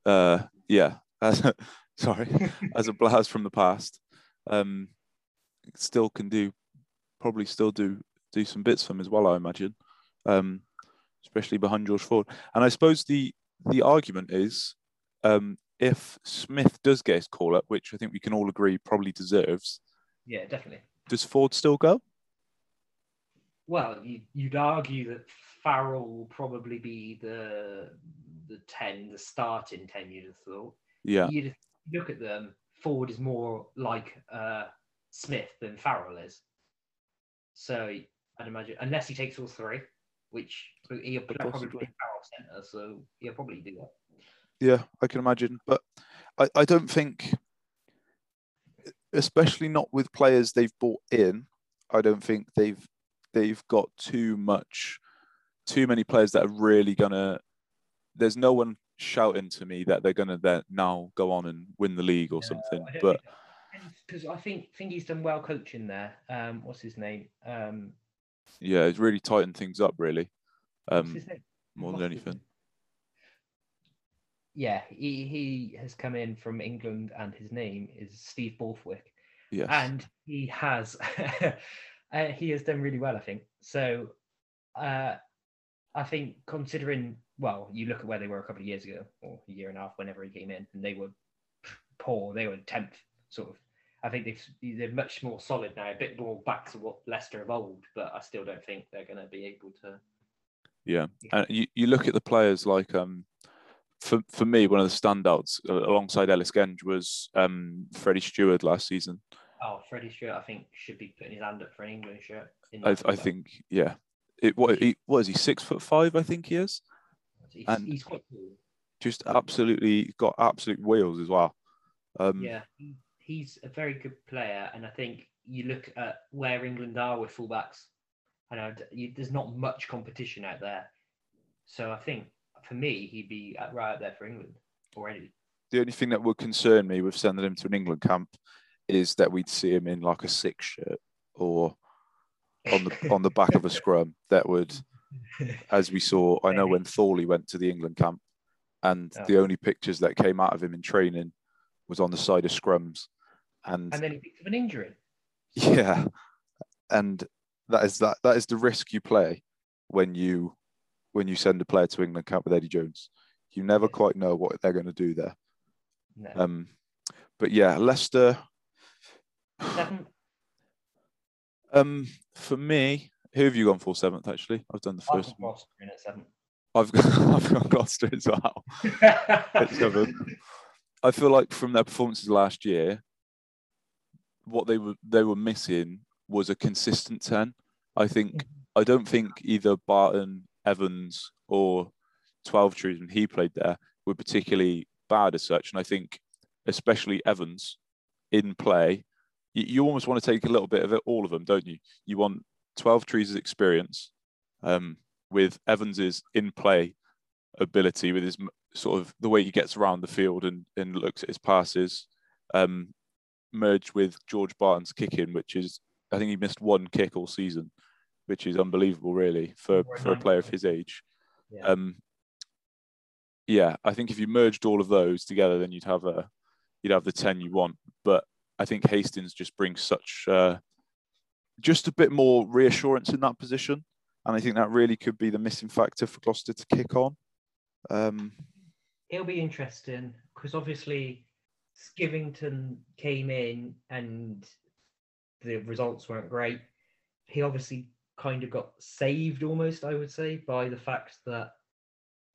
Uh, yeah, as a, sorry, as a blast from the past, um, still can do, probably still do do some bits for him as well, I imagine, um, especially behind George Ford. And I suppose the the argument is, um, if Smith does get his call up, which I think we can all agree probably deserves. Yeah, definitely. Does Ford still go? Well, you, you'd argue that Farrell will probably be the. The ten, the starting ten, you'd have thought. Yeah. You'd look at them. Ford is more like uh, Smith than Farrell is. So I'd imagine, unless he takes all three, which he'll probably be Farrell centre, so he'll probably do that. Yeah, I can imagine, but I, I don't think, especially not with players they've bought in. I don't think they've they've got too much, too many players that are really gonna. There's no one shouting to me that they're going to now go on and win the league or something. No, but because I think think he's done well coaching there. Um, what's his name? Um, yeah, it's really tightened things up, really. Um, what's his name? More than anything. Yeah, he, he has come in from England and his name is Steve Borthwick. Yes. And he has uh, he has done really well, I think. So uh, I think considering... Well, you look at where they were a couple of years ago, or a year and a half, whenever he came in, and they were poor. They were tenth, sort of. I think they've, they're much more solid now, a bit more back to what Leicester of old, but I still don't think they're going to be able to... Yeah, and you, you look at the players like, um, for for me, one of the standouts uh, alongside Ellis Genge was um, Freddie Stewart last season. Oh, Freddie Stewart, I think, should be putting his hand up for an England shirt. In I, I think, yeah. It, what, he, what is he, six foot five, I think he is? He's, and he's quite cool. Just absolutely got absolute wheels as well. Um, yeah, he, he's a very good player, and I think you look at where England are with fullbacks, and I, you, there's not much competition out there. So I think for me, he'd be right up there for England already. The only thing that would concern me with sending him to an England camp is that we'd see him in like a six shirt or on the on the back of a scrum. That would. As we saw, I know when Thorley went to the England camp, and oh. the only pictures that came out of him in training was on the side of scrums, and and then he picked up an injury. Yeah, and that is that that is the risk you play when you when you send a player to England camp with Eddie Jones. You never quite know what they're going to do there. No. Um, but yeah, Leicester. Seventh. Um, for me, who have you gone for seventh? Actually, I've done the first. I've got Gloucester in at seventh. I've got, I've got Gloucester as well. At seventh. I feel like from their performances last year, what they were they were missing was a consistent ten. I think I don't think either Barton, Evans, or twelve trees when he played there were particularly bad as such. And I think especially Evans in play, you, you almost want to take a little bit of it, all of them, don't you? You want twelve trees' experience um, with Evans's in play ability, with his sort of the way he gets around the field and, and looks at his passes, um, merged with George Barton's kicking, which is, I think he missed one kick all season, which is unbelievable, really, for, for a player of his age. Yeah. Um, yeah, I think if you merged all of those together, then you'd have a you'd have the ten you want. But I think Hastings just brings such uh, just a bit more reassurance in that position, and I think that really could be the missing factor for Gloucester to kick on. Um, It'll be interesting because obviously Skivington came in and the results weren't great. He obviously kind of got saved almost, I would say, by the fact that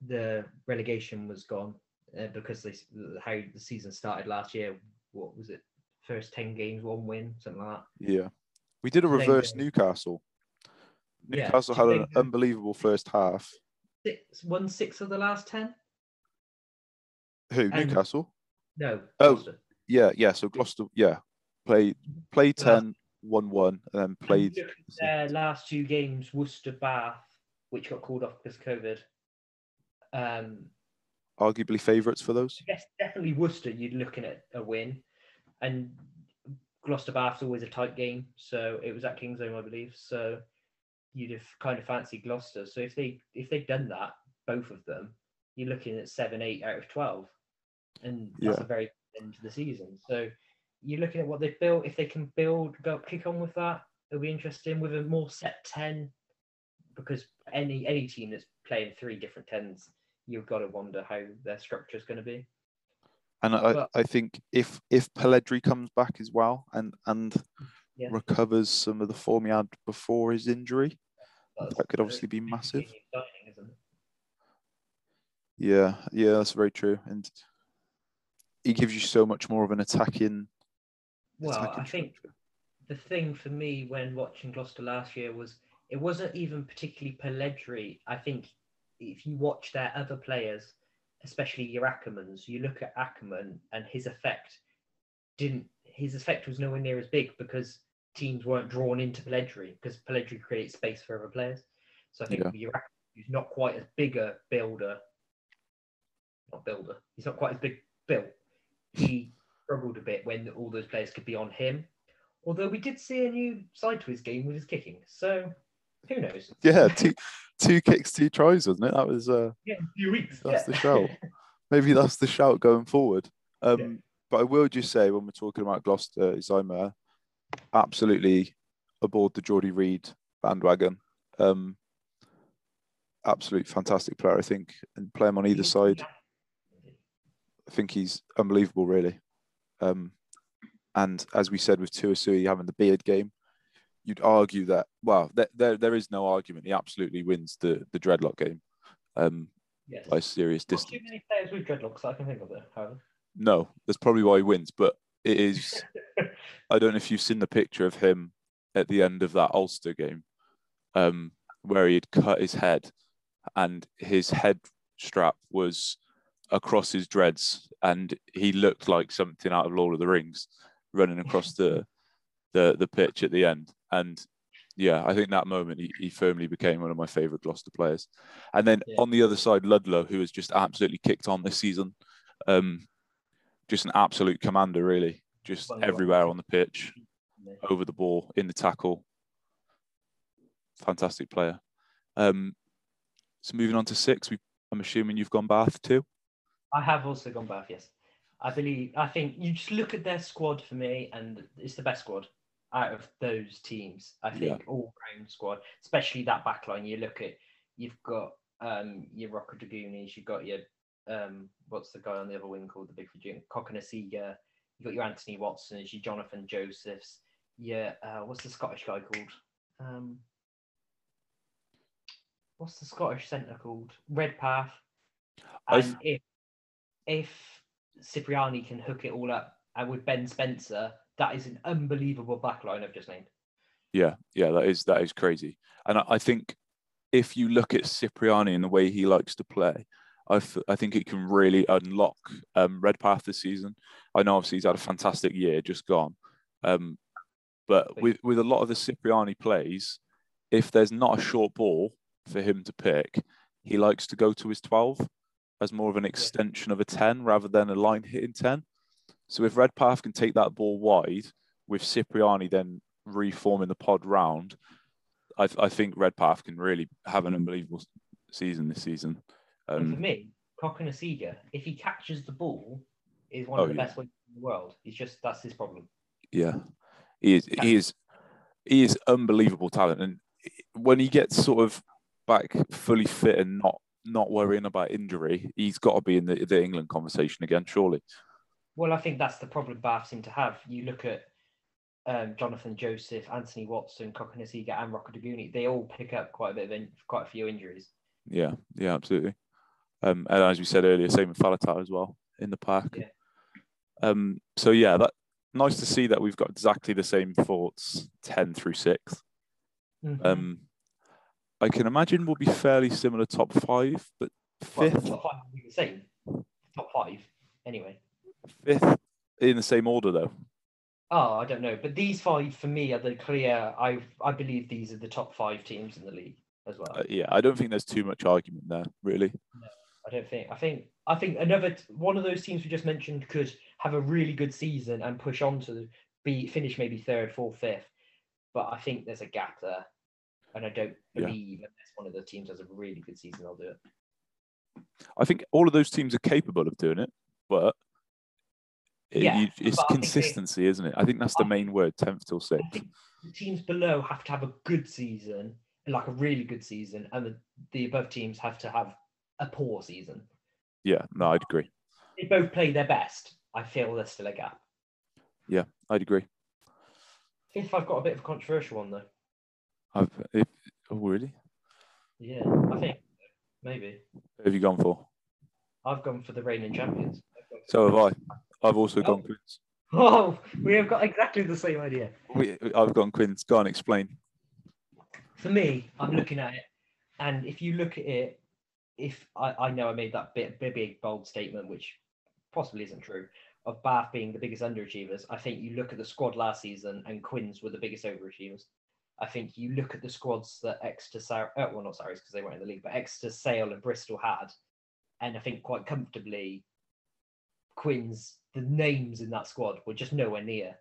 the relegation was gone uh, because they, how the season started last year. What was it? First ten games, one win, something like that. Yeah, we did a reverse Newcastle. Newcastle yeah. had an unbelievable first half. Six, won six of the last ten. Who and, Newcastle? No. Oh, Gloucester. yeah, yeah. So Gloucester, yeah, play play ten, one one, and then played their uh, last two games. Worcester, Bath, which got called off because of COVID. Um, arguably favourites for those. Yes, definitely Worcester. You're looking at a win, and Gloucester Bath's always a tight game. So it was at Kingsholm, I believe. So you'd have kind of fancied Gloucester. So if they if they'd done that, both of them, you're looking at seven, eight out of twelve, and that's yeah. a very good end to the season. So you're looking at what they've built. If they can build, go kick on with that, it'll be interesting with a more set ten, because any any team that's playing three different tens, you've got to wonder how their structure is going to be. And I, I think if if Pelledri comes back as well and and yeah. recovers some of the form he had before his injury, that's that could obviously be massive. Exciting, isn't it? Yeah, yeah, that's very true. And he gives you so much more of an attacking. Well, attacking I think structure. The thing for me when watching Gloucester last year was it wasn't even particularly Pelledri. I think if you watch their other players, especially your Ackermans, you look at Ackerman and his effect didn't, his effect was nowhere near as big because teams weren't drawn into Pelledri because Pelledri creates space for other players. So I think yeah. your Ackerman, who's not quite as big a builder, not builder, he's not quite as big built. He struggled a bit when all those players could be on him. Although we did see a new side to his game with his kicking. So who knows? Yeah, two, two kicks, two tries, wasn't it? That was uh, yeah, a few weeks. That's yeah. the shout. Maybe that's the shout going forward. Um, yeah. But I will just say, when we're talking about Gloucester, is I'm uh, absolutely aboard the Geordie Reid bandwagon. Um, absolute fantastic player, I think, and play him on either side. I think he's unbelievable, really. Um, and as we said, with Tuasui having the beard game, you'd argue that, well, there, there, there is no argument. He absolutely wins the, the dreadlock game um, yes. by serious Not distance. Too many players with dreadlocks I can think of there, however. No, that's probably why he wins. But it is, I don't know if you've seen the picture of him at the end of that Ulster game um, where he had cut his head and his head strap was across his dreads and he looked like something out of Lord of the Rings running across the, the, the pitch at the end. And yeah, I think that moment he, he firmly became one of my favourite Gloucester players. And then yeah. on the other side, Ludlow, who has just absolutely kicked on this season, um, just an absolute commander, really, just everywhere on the pitch, over the ball, in the tackle. Fantastic player. Um, so moving on to six, we, I'm assuming you've gone Bath too. I have also gone Bath. Yes, I believe. I think you just look at their squad for me, and it's the best squad. out of those teams, I think, yeah. all-round squad, especially that back line. You look at, you've got um, your Rocker Dragoonies, you've got your, um, what's the guy on the other wing called, the big Virginian, Coconasiga, you've got your Anthony Watsons, your Jonathan Josephs, your, uh, what's the Scottish guy called? Um, what's the Scottish centre called? Redpath. And I... if, if Cipriani can hook it all up, and with Ben Spencer, that is an unbelievable backline I've just named. Yeah, yeah, that is that is crazy. And I, I think if you look at Cipriani and the way he likes to play, I, f- I think it can really unlock um, Redpath this season. I know obviously he's had a fantastic year, just gone. Um, but with, with a lot of the Cipriani plays, if there's not a short ball for him to pick, he likes to go to his twelve as more of an extension yeah. of a ten rather than a line hitting ten. So if Redpath can take that ball wide, with Cipriani then reforming the pod round, I, th- I think Redpath can really have an unbelievable season this season. Um, for me, Kokonasiga, if he catches the ball, is one of oh, the yeah. best wingers in the world. He's just, that's his problem. Yeah, he is. He is. He is unbelievable talent, and when he gets sort of back fully fit and not not worrying about injury, he's got to be in the, the England conversation again, surely. Well, I think that's the problem Bath seem to have. You look at um, Jonathan Joseph, Anthony Watson, Kokonasiga, and Rocco Duguni. They all pick up quite a bit of in, quite a few injuries. Yeah, yeah, absolutely. Um, and as we said earlier, same with Falatao as well in the pack. Yeah. Um, so yeah, that nice to see that we've got exactly the same thoughts, ten through six. Mm-hmm. Um, I can imagine we'll be fairly similar top five, but fifth. Well, top five will be the same. Top five, anyway. Fifth in the same order, though. Oh, I don't know, but these five for me are the clear. I I believe these are the top five teams in the league as well. Uh, yeah, I don't think there's too much argument there, really. No, I don't think. I think. I think another one of those teams we just mentioned could have a really good season and push on to be finish maybe third, fourth, fifth. But I think there's a gap there, and I don't believe yeah. unless one of the teams has a really good season, they'll do it. I think all of those teams are capable of doing it, but. It, yeah, you, it's consistency, they, isn't it? I think that's the main I, word, tenth till sixth. I think the teams below have to have a good season, like a really good season, and the, the above teams have to have a poor season. Yeah, no, I'd agree. They both play their best. I feel there's still a gap. Yeah, I'd agree. Fifth, I've got a bit of a controversial one, though. I've, it, oh, really? Yeah, I think maybe. Who have you gone for? I've gone for the reigning champions. So have I. I've also oh. gone Quinns. Oh, we have got exactly the same idea. We, I've gone Quinns. Go on, explain. For me, I'm looking at it, and if you look at it, if I, I know I made that bit big, big, bold statement, which possibly isn't true, of Bath being the biggest underachievers, I think you look at the squad last season, and Quinns were the biggest overachievers. I think you look at the squads that Exeter, Sar- oh, well, not Saris because they weren't in the league, but Exeter, Sale, and Bristol had, and I think quite comfortably, Quinns. The names in that squad were just nowhere near.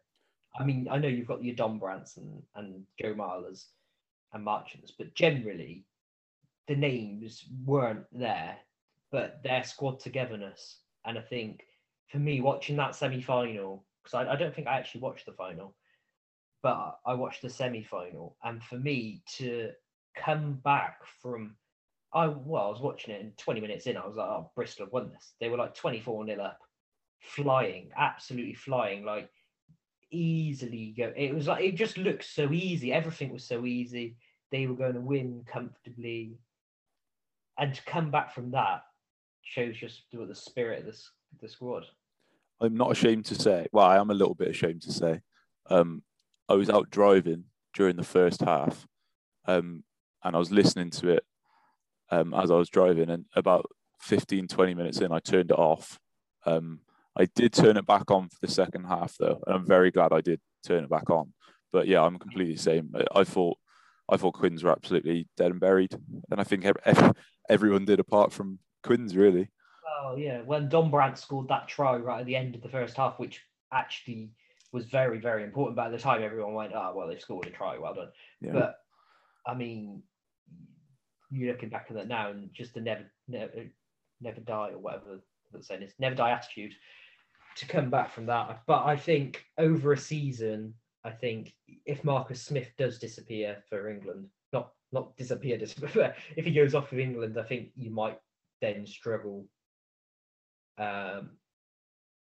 I mean, I know you've got your Dom Brants and, and Joe Marlers and Marchants, but generally the names weren't there, but their squad togetherness. And I think for me, watching that semi-final, because I, I don't think I actually watched the final, but I watched the semi-final. And for me to come back from, I well, I was watching it and twenty minutes in, I was like, oh, Bristol have won this. They were like twenty-four nil up. Flying, absolutely flying, like easily go. It was like it just looked so easy. Everything was so easy. They were going to win comfortably, and to come back from that shows just the spirit of this the squad. I'm not ashamed to say. Well, I am a little bit ashamed to say. Um, I was out driving during the first half, um, and I was listening to it um, as I was driving. And about fifteen, twenty minutes in, I turned it off. Um, I did turn it back on for the second half, though, and I'm very glad I did turn it back on. But yeah, I'm completely the same. I thought, I thought Quinns were absolutely dead and buried, and I think every, everyone did apart from Quinns, really. Oh yeah, when Dom Brandt scored that try right at the end of the first half, which actually was very, very important. But at the time, everyone went, "Ah, oh, well, they've scored a try. Well done." Yeah. But I mean, you're looking back at that now, and just the never, never, never die or whatever. That's saying it's never die attitude to come back from that. But I think over a season I think if Marcus Smith does disappear for England, not not disappear, disappear if he goes off with England, I think you might then struggle. Um,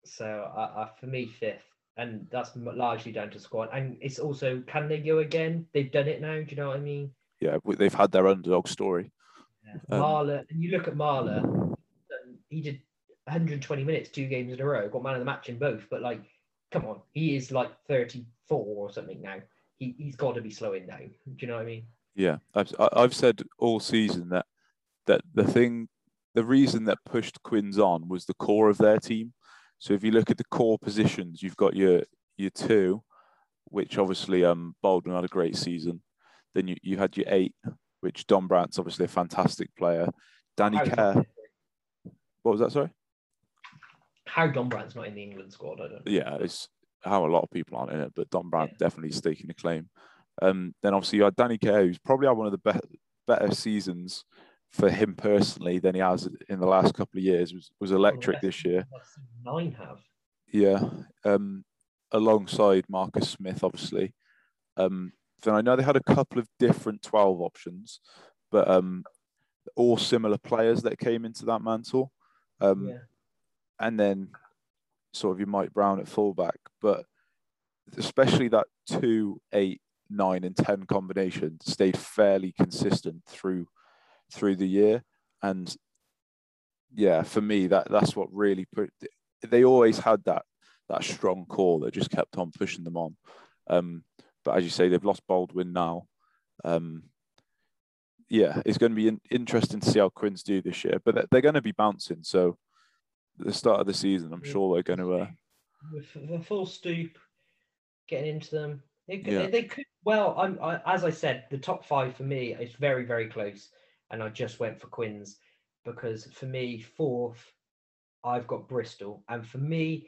so I, I, for me, fifth, and that's largely down to squad. And it's also, can they go again? They've done it now. Do you know what I mean? Yeah, they've had their underdog story. Yeah. Um, Marla, and you look at Marla, he did one hundred twenty minutes, two games in a row, got man of the match in both, but like, come on, he is like thirty-four or something now. He, he's got to be slowing down. Do you know what I mean? Yeah, I've, I've said all season that that the thing, the reason that pushed Quinns on was the core of their team. So if you look at the core positions, you've got your your two, which obviously um Baldwin had a great season. Then you, you had your eight, which Don Brandt's obviously a fantastic player. Danny How Kerr. What was that, sorry? How Don Brandt's not in the England squad, I don't know. Yeah, it's how a lot of people aren't in it, but Don Brandt yeah. definitely staking a claim. Um, then obviously you had Danny Kerr, who's probably had one of the be- better seasons for him personally than he has in the last couple of years. It was was electric well, this year. Nine have. Yeah. Um, alongside Marcus Smith, obviously. Um, then I know they had a couple of different twelve options, but um, all similar players that came into that mantle. Um, yeah. And then sort of your Mike Brown at fullback, but especially that two, eight, nine, and ten combination stayed fairly consistent through through the year. And yeah, for me, that that's what really put. They always had that that strong core that just kept on pushing them on. Um, but as you say, they've lost Baldwin now. Um, yeah, it's going to be in, interesting to see how Quinns do this year. But they're, they're going to be bouncing, so. The start of the season, I'm sure they're going to. Uh... With the full stoop getting into them, they could. Yeah. They could well, I'm, I, as I said, the top five for me is very, very close, and I just went for Quinns because for me, fourth, I've got Bristol, and for me,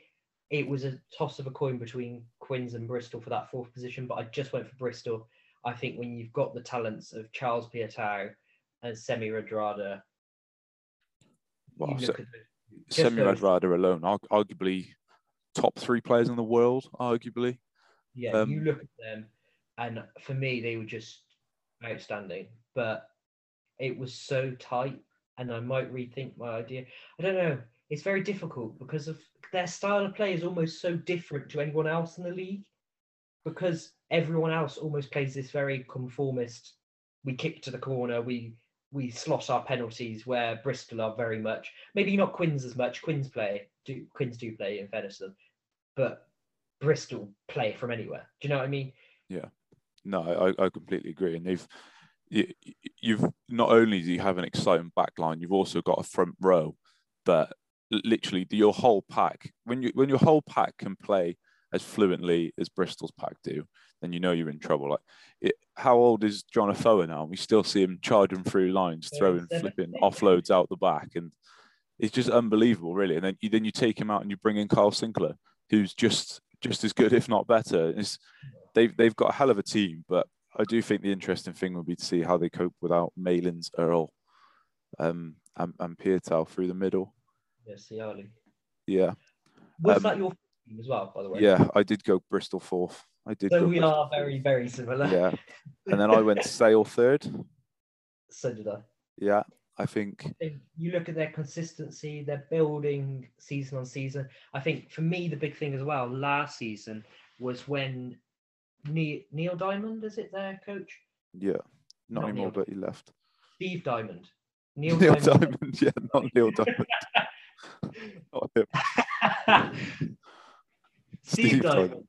it was a toss of a coin between Quinns and Bristol for that fourth position, but I just went for Bristol. I think when you've got the talents of Charles Pietau and Semi Rodrada, wow, you look so- at the Semi Rodrada alone, arguably top three players in the world, arguably. Yeah, um, you look at them, and for me, they were just outstanding. But it was so tight, and I might rethink my idea. I don't know. It's very difficult because of their style of play is almost so different to anyone else in the league, because everyone else almost plays this very conformist. We kick to the corner. We we slot our penalties, where Bristol are very much, maybe not Quinns as much, Quinns play, do, Quinns do play in fairness to them, but Bristol play from anywhere. Do you know what I mean? Yeah, no, I, I completely agree. And they've, you, you've not only do you have an exciting back line, you've also got a front row that literally your whole pack, when, you, when your whole pack can play as fluently as Bristol's pack do, then you know you're in trouble. Like, it, how old is John Afoa now? We still see him charging through lines, throwing, flipping offloads out the back, and it's just unbelievable, really. And then you then you take him out and you bring in Kyle Sinclair, who's just just as good, if not better. It's, they've they've got a hell of a team, but I do think the interesting thing will be to see how they cope without Malins, Earl, um, and, and Pietau through the middle. Yes, yeah, Ciali. Yeah. Was um, that your team as well, by the way? Yeah, I did go Bristol fourth. I did so we Bristol. Are very, very similar. Yeah. And then I went Sale third. So did I. Yeah, I think. If you look at their consistency, they're building season on season. I think for me, the big thing as well last season was when Neil, Neil Diamond, is it their coach? Yeah. Not, not anymore, Neil, but he left. Steve Diamond. Neil, Neil Diamond. Diamond. Yeah, not Neil Diamond. Not him. Steve, Steve Diamond. Diamond.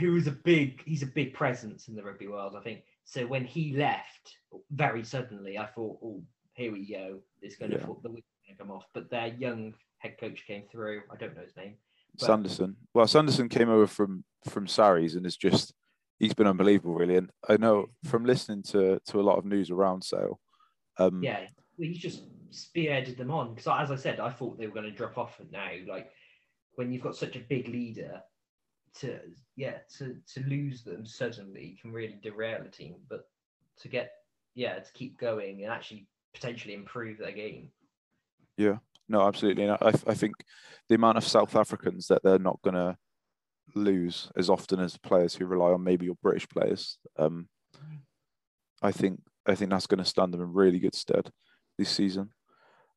Who is a big, he's a big presence in the rugby world, I think. So when he left very suddenly, I thought, oh, here we go. It's going yeah. to, the wind's going to come off. But their young head coach came through. I don't know his name. But... Sanderson. Well, Sanderson came over from from Sarries and is just, he's been unbelievable, really. And I know from listening to to a lot of news around Sale. Um, yeah, well, he just spearheaded them on. Because as I said, I thought they were going to drop off now. Like when you've got such a big leader, to yeah to to lose them suddenly can really derail a team, but to get yeah to keep going and actually potentially improve their game. Yeah, no, absolutely. And I, I think the amount of South Africans that they're not gonna lose as often as players who rely on maybe your British players. Um, I think I think that's going to stand them in really good stead this season.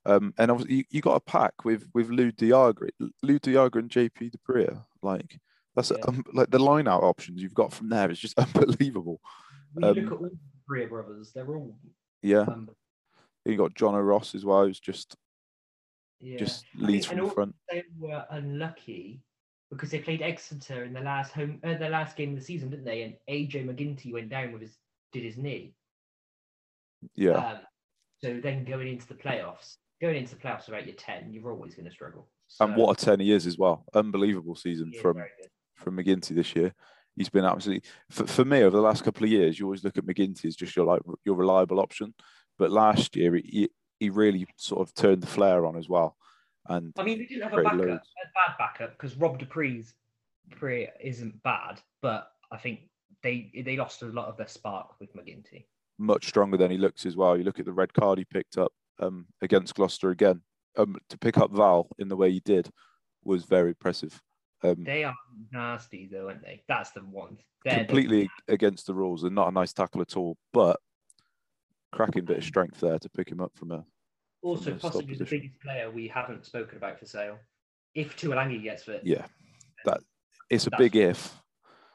Um, and obviously you, you got a pack with with Lou Diagra, Lou Diagra and J P De Brea. Like that's yeah. um, like the line out options you've got from there is just unbelievable. When you um, look at all the Brea brothers, they're all yeah. Um, you got John O'Ross as well, who's just yeah. just leads I mean, from the front. They were unlucky because they played Exeter in the last home, uh, the last game of the season, didn't they? And A J McGinty went down with his did his knee. Yeah. Um, so then going into the playoffs, going into the playoffs without your ten, you're always going to struggle. So, and what a ten he is as well! Unbelievable season yeah, from from McGinty this year. He's been absolutely for, for me over the last couple of years. You always look at McGinty as just your like your reliable option, but last year he he really sort of turned the flare on as well. And I mean, we didn't have a backup, a bad backup, because Rob Dupree's Dupree isn't bad, but I think they they lost a lot of their spark with McGinty. Much stronger than he looks as well. You look at the red card he picked up um, against Gloucester again. Um, to pick up Val in the way he did was very impressive. Um, they are nasty though, aren't they? That's the one. They're completely the... against the rules and not a nice tackle at all, but cracking bit of strength there to pick him up from a... Also from possibly the biggest player we haven't spoken about for sale. If Tuolangi gets fit. Yeah, that it's a big if.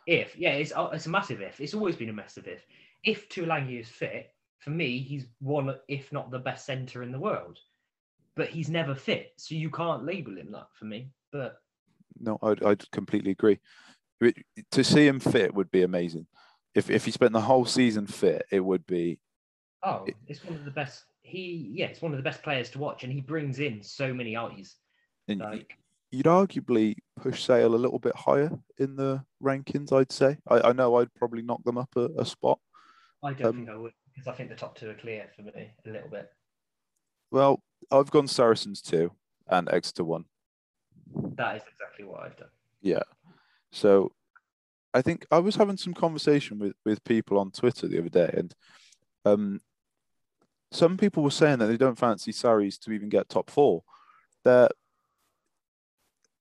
If, yeah, it's, it's a massive if. It's always been a massive if. If Tuolangi is fit, for me, he's one, if not the best centre in the world. But he's never fit, so you can't label him that for me. But no, I'd, I'd completely agree. It, to see him fit would be amazing. If if he spent the whole season fit, it would be. Oh, it, it's one of the best. He yeah, it's one of the best players to watch, and he brings in so many eyes. And like, you'd arguably push Sale a little bit higher in the rankings. I'd say. I, I know I'd probably knock them up a, a spot. I don't um, think I would, because I think the top two are clear for me a little bit. Well, I've gone Saracens two and Exeter one. That is exactly what I've done. Yeah. So I think I was having some conversation with, with people on Twitter the other day, and um, some people were saying that they don't fancy Sarries to even get top four. They're,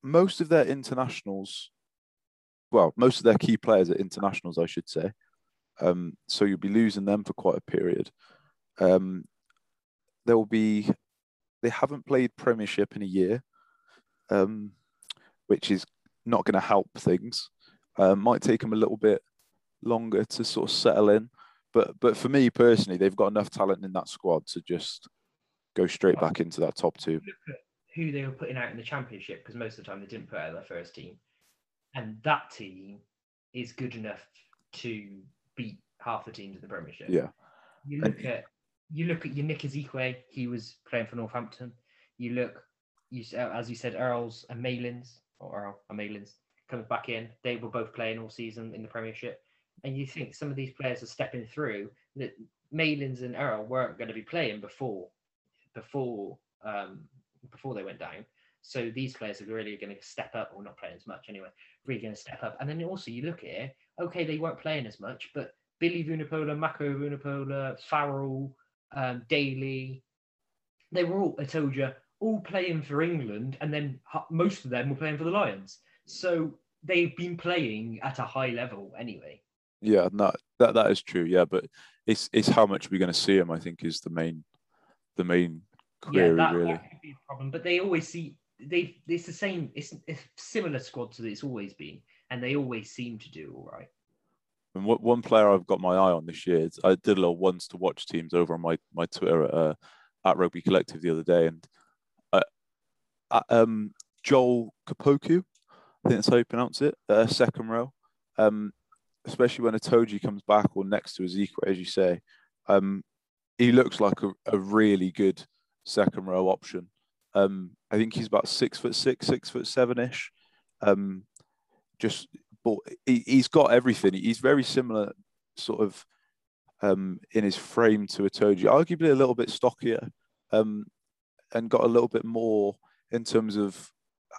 most of their internationals, well, most of their key players are internationals, I should say. Um, so you'll be losing them for quite a period. Um, there will be, they haven't played Premiership in a year, um, which is not going to help things. Uh, might take them a little bit longer to sort of settle in. But but for me personally, they've got enough talent in that squad to just go straight back into that top two. Look at who they were putting out in the Championship, because most of the time they didn't put out their first team. And that team is good enough to beat half the teams in the Premiership. Yeah. You look and, at you look at your Nick Ezekwe, he was playing for Northampton. You look, you as you said, Earls and Malins, or Earl and Malins, comes back in. They were both playing all season in the Premiership. And you think some of these players are stepping through that Malins and Earl weren't going to be playing before before um, before they went down. So these players are really going to step up, or not playing as much anyway, really going to step up. And then also you look at it, okay, they weren't playing as much, but Billy Vunipola, Mako Vunipola, Farrell, um, Daly, they were all, Atoja, all playing for England, and then most of them were playing for the Lions. So they've been playing at a high level anyway. Yeah, no, that that is true, yeah, but it's it's how much we're going to see them, I think, is the main, the main query, yeah, that, really. That could be a problem, but they always see... They, it's the same, it's a similar squad to it's always been, and they always seem to do all right. And what one player I've got my eye on this year, is I did a little ones to watch teams over on my, my Twitter at, uh, at Rugby Collective the other day, and uh, uh, um, Joel Kapoku, I think that's how you pronounce it, uh, second row, um, especially when Itoji comes back or next to Ezekwe, as you say, um, he looks like a, a really good second row option. Um, I think he's about six foot six, six foot seven ish. Um, just, but he, he's got everything. He's very similar, sort of, um, in his frame to Itoji. Arguably a little bit stockier, um, and got a little bit more in terms of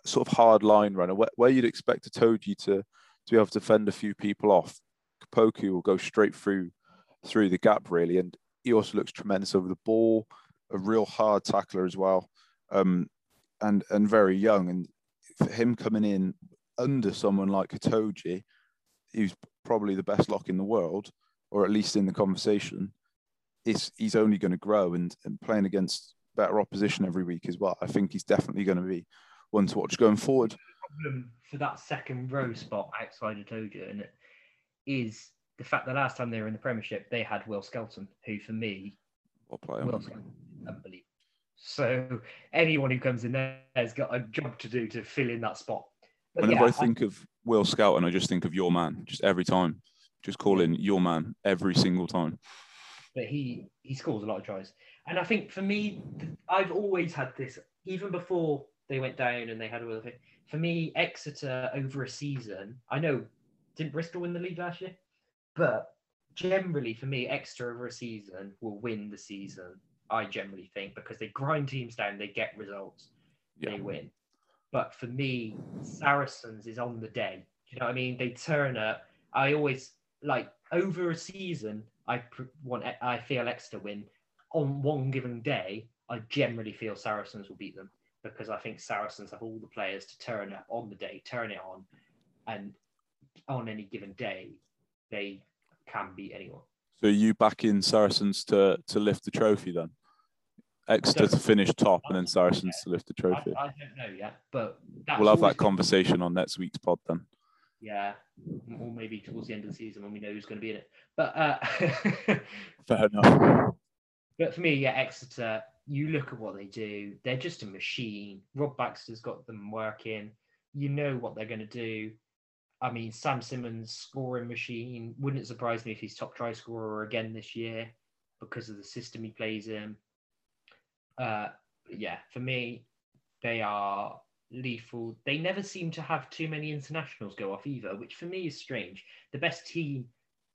sort of hard line runner. Where, where you'd expect Itoji to to be able to fend a few people off, Kapoku will go straight through through the gap really, and he also looks tremendous over the ball. A real hard tackler as well. Um, and and very young, and for him coming in under someone like Itoje, who's probably the best lock in the world, or at least in the conversation, it's, he's only going to grow, and, and playing against better opposition every week as well. I think he's definitely going to be one to watch going forward. Problem for that second row spot outside Itoje, and it is the fact that last time they were in the Premiership, they had Will Skelton, who for me, Will Skelton, unbelievable. So anyone who comes in there has got a job to do to fill in that spot. But Whenever yeah, I think I, of Will Skelton, I just think of your man, just every time. Just call in your man every single time. But he, he scores a lot of tries. And I think for me, I've always had this, even before they went down and they had all the thing. For me, Exeter over a season, I know, didn't Bristol win the league last year? But generally, for me, Exeter over a season will win the season, I generally think, because they grind teams down, they get results, yeah. they win. But for me, Saracens is on the day. Do you know what I mean? They turn up. I always, like, over a season, I want. I feel Exeter win. On one given day, I generally feel Saracens will beat them, because I think Saracens have all the players to turn up on the day, turn it on, and on any given day, they can beat anyone. So are you backing Saracens to, to lift the trophy then? Exeter to finish top and then Saracens to lift the trophy? I, I don't know yet, but... That's we'll have that conversation on next week's pod then. Yeah, or maybe towards the end of the season when we know who's going to be in it. But uh, fair enough. But for me, yeah, Exeter, you look at what they do, they're just a machine. Rob Baxter's got them working. You know what they're going to do. I mean, Sam Simmons' scoring machine, wouldn't surprise me if he's top try scorer again this year because of the system he plays in. Uh, yeah, for me, they are lethal. They never seem to have too many internationals go off either, which for me is strange. The best team,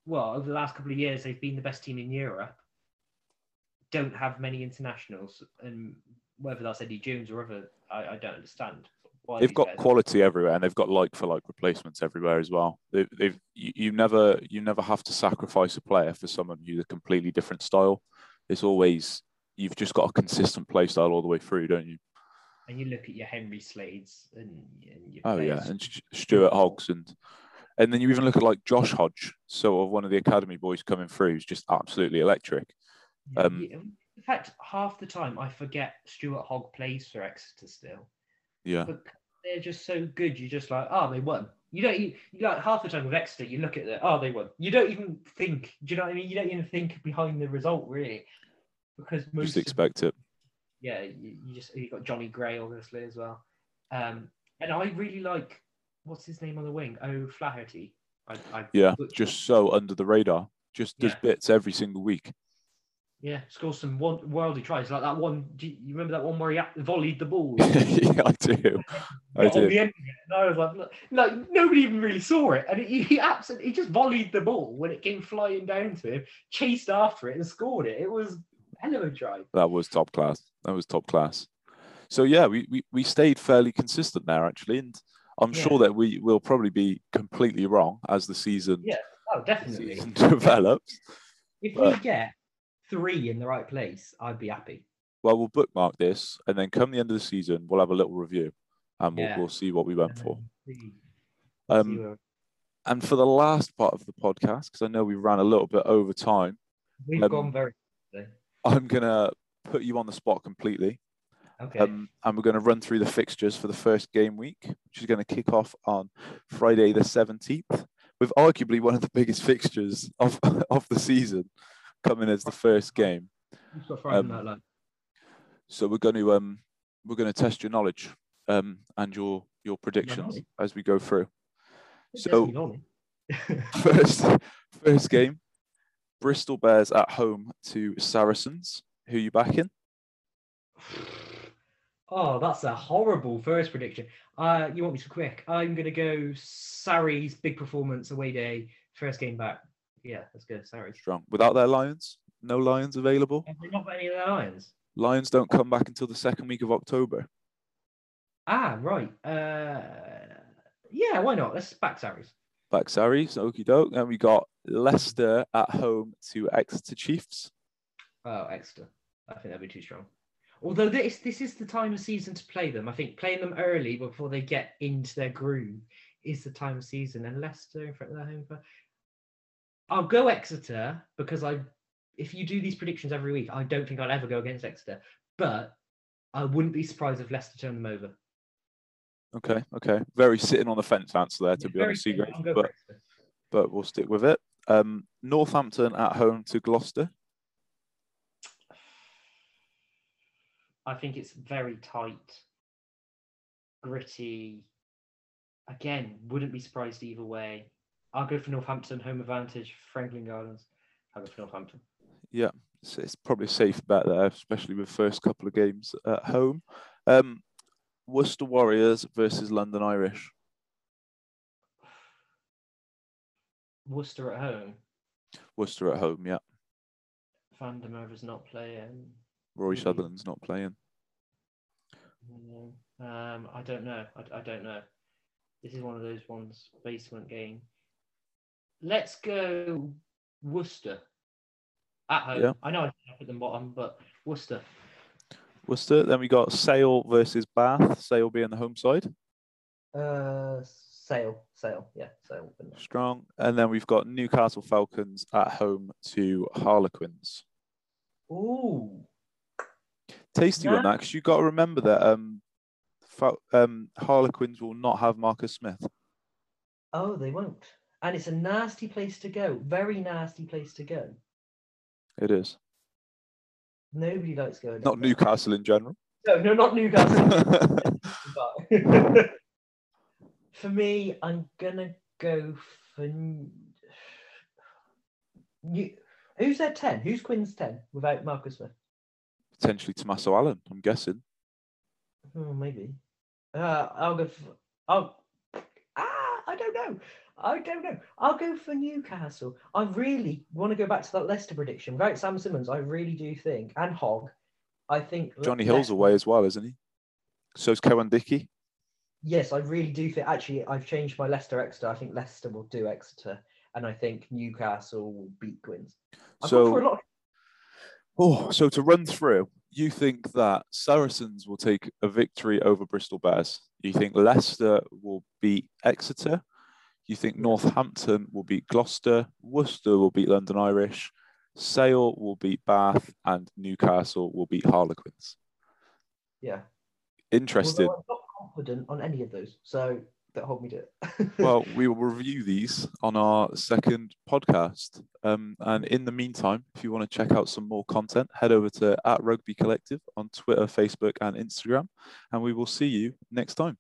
well, over the last couple of years, they've been the best team in Europe, don't have many internationals. And whether that's Eddie Jones or other, I, I don't understand. They've got quality everywhere, and they've got like-for-like replacements everywhere as well. They've, they've you, you never, you never have to sacrifice a player for someone who's a completely different style. It's always, you've just got a consistent play style all the way through, don't you? And you look at your Henry Slades and, and your oh players. yeah, and Stuart Hoggs, and and then you even look at like Josh Hodge, sort of one of the academy boys coming through, who's just absolutely electric. Um, yeah. In fact, half the time I forget Stuart Hogg plays for Exeter still. Yeah. But they're just so good. You're just like, oh, they won. You don't, you, you like half the time with Exeter, you look at it, oh, they won. You don't even think. Do you know what I mean? You don't even think behind the result really, because most just expect of, it. Yeah, you, you just you got Johnny Gray obviously as well, um, and I really like what's his name on the wing, O'Flaherty. I, I yeah, just so under the radar. Just yeah. does bits every single week. Yeah, scores some worldly tries, like that one. Do you remember that one where he volleyed the ball? yeah, I do. I do. On the end of it, and I was like, look, like, nobody even really saw it, and it, he absolutely he just volleyed the ball when it came flying down to him, chased after it, and scored it. It was a hell of a try. That was top class. That was top class. So yeah, we we, we stayed fairly consistent there actually, and I'm yeah. sure that we will probably be completely wrong as the season yeah, oh definitely season develops. If but, we get. three in the right place, I'd be happy. Well, we'll bookmark this, and then come the end of the season, we'll have a little review, and we'll, yeah. we'll see what we went for. Um, and for the last part of the podcast, because I know we ran a little bit over time. We've um, gone very quickly. I'm going to put you on the spot completely. Okay. Um, and we're going to run through the fixtures for the first game week, which is going to kick off on Friday the seventeenth, with arguably one of the biggest fixtures of, of the season. Coming as the first game, um, so we're going to um, we're going to test your knowledge um, and your your predictions as we go through. So first first game, Bristol Bears at home to Saracens. Who are you backing? Oh, that's a horrible first prediction. Uh, you want me to quick? I'm going to go Sarri's big performance away day, first game back. Yeah, that's good. Sorry. Strong. Without their Lions? No Lions available? Have they not got any of their Lions? Lions don't come back until the second week of October. Ah, right. Uh, yeah, why not? Let's back Sarries. Back Sarries, okie doke. And we got Leicester at home to Exeter Chiefs. Oh, Exeter. I think that'd be too strong. Although this, this is the time of season to play them. I think playing them early before they get into their groove is the time of season. And Leicester in front of their home for. I'll go Exeter because I, if you do these predictions every week, I don't think I'll ever go against Exeter. But I wouldn't be surprised if Leicester turned them over. Okay, okay. Very sitting on the fence answer there, to yeah, be honest. Great, but, but we'll stick with it. Um, Northampton at home to Gloucester. I think it's very tight, gritty. Again, wouldn't be surprised either way. I'll go for Northampton, home advantage, Franklin Gardens. I'll go for Northampton. Yeah, it's, it's probably safe bet there, especially with first couple of games at home. Um, Worcester Warriors versus London Irish. Worcester at home. Worcester at home, yeah. Van der Merwe's not playing. Rory Sutherland's not playing. Um, I don't know. I, I don't know. This is one of those ones, basement game. Let's go Worcester at home. Yeah. I know I put them bottom, but Worcester. Worcester. Then we got Sale versus Bath. Sale being the home side. Uh, Sale, Sale, yeah, Sale. Strong. And then we've got Newcastle Falcons at home to Harlequins. Ooh. Tasty yeah. one, that, because you've got to remember that um, um, Harlequins will not have Marcus Smith. Oh, they won't. And it's a nasty place to go. Very nasty place to go. It is. Nobody likes going. Not Newcastle in general. No, no, not Newcastle. But for me, I'm going to go for... New... Who's their ten? Who's Quinn's ten without Marcus Smith? Potentially Tommaso Allen, I'm guessing. Oh, maybe. Uh, I'll go for... I'll, ah, I don't know. I don't know. I'll go for Newcastle. I really want to go back to that Leicester prediction. Right, Sam Simmons, I really do think. And Hogg, I think... Johnny Le- Hill's away as well, isn't he? So's Cohen Dickey. Yes, I really do think... Actually, I've changed my Leicester-Exeter. I think Leicester will do Exeter. And I think Newcastle will beat Quinns. I've so... got for a lot of... Oh, so to run through, you think that Saracens will take a victory over Bristol Bears. You think Leicester will beat Exeter. You think Northampton will beat Gloucester. Worcester will beat London Irish. Sale will beat Bath. And Newcastle will beat Harlequins. Yeah. Interesting. Although I'm not confident on any of those, so don't hold me to it. Well, we will review these on our second podcast. Um, and in the meantime, if you want to check out some more content, head over to at Rugby Collective on Twitter, Facebook and Instagram. And we will see you next time.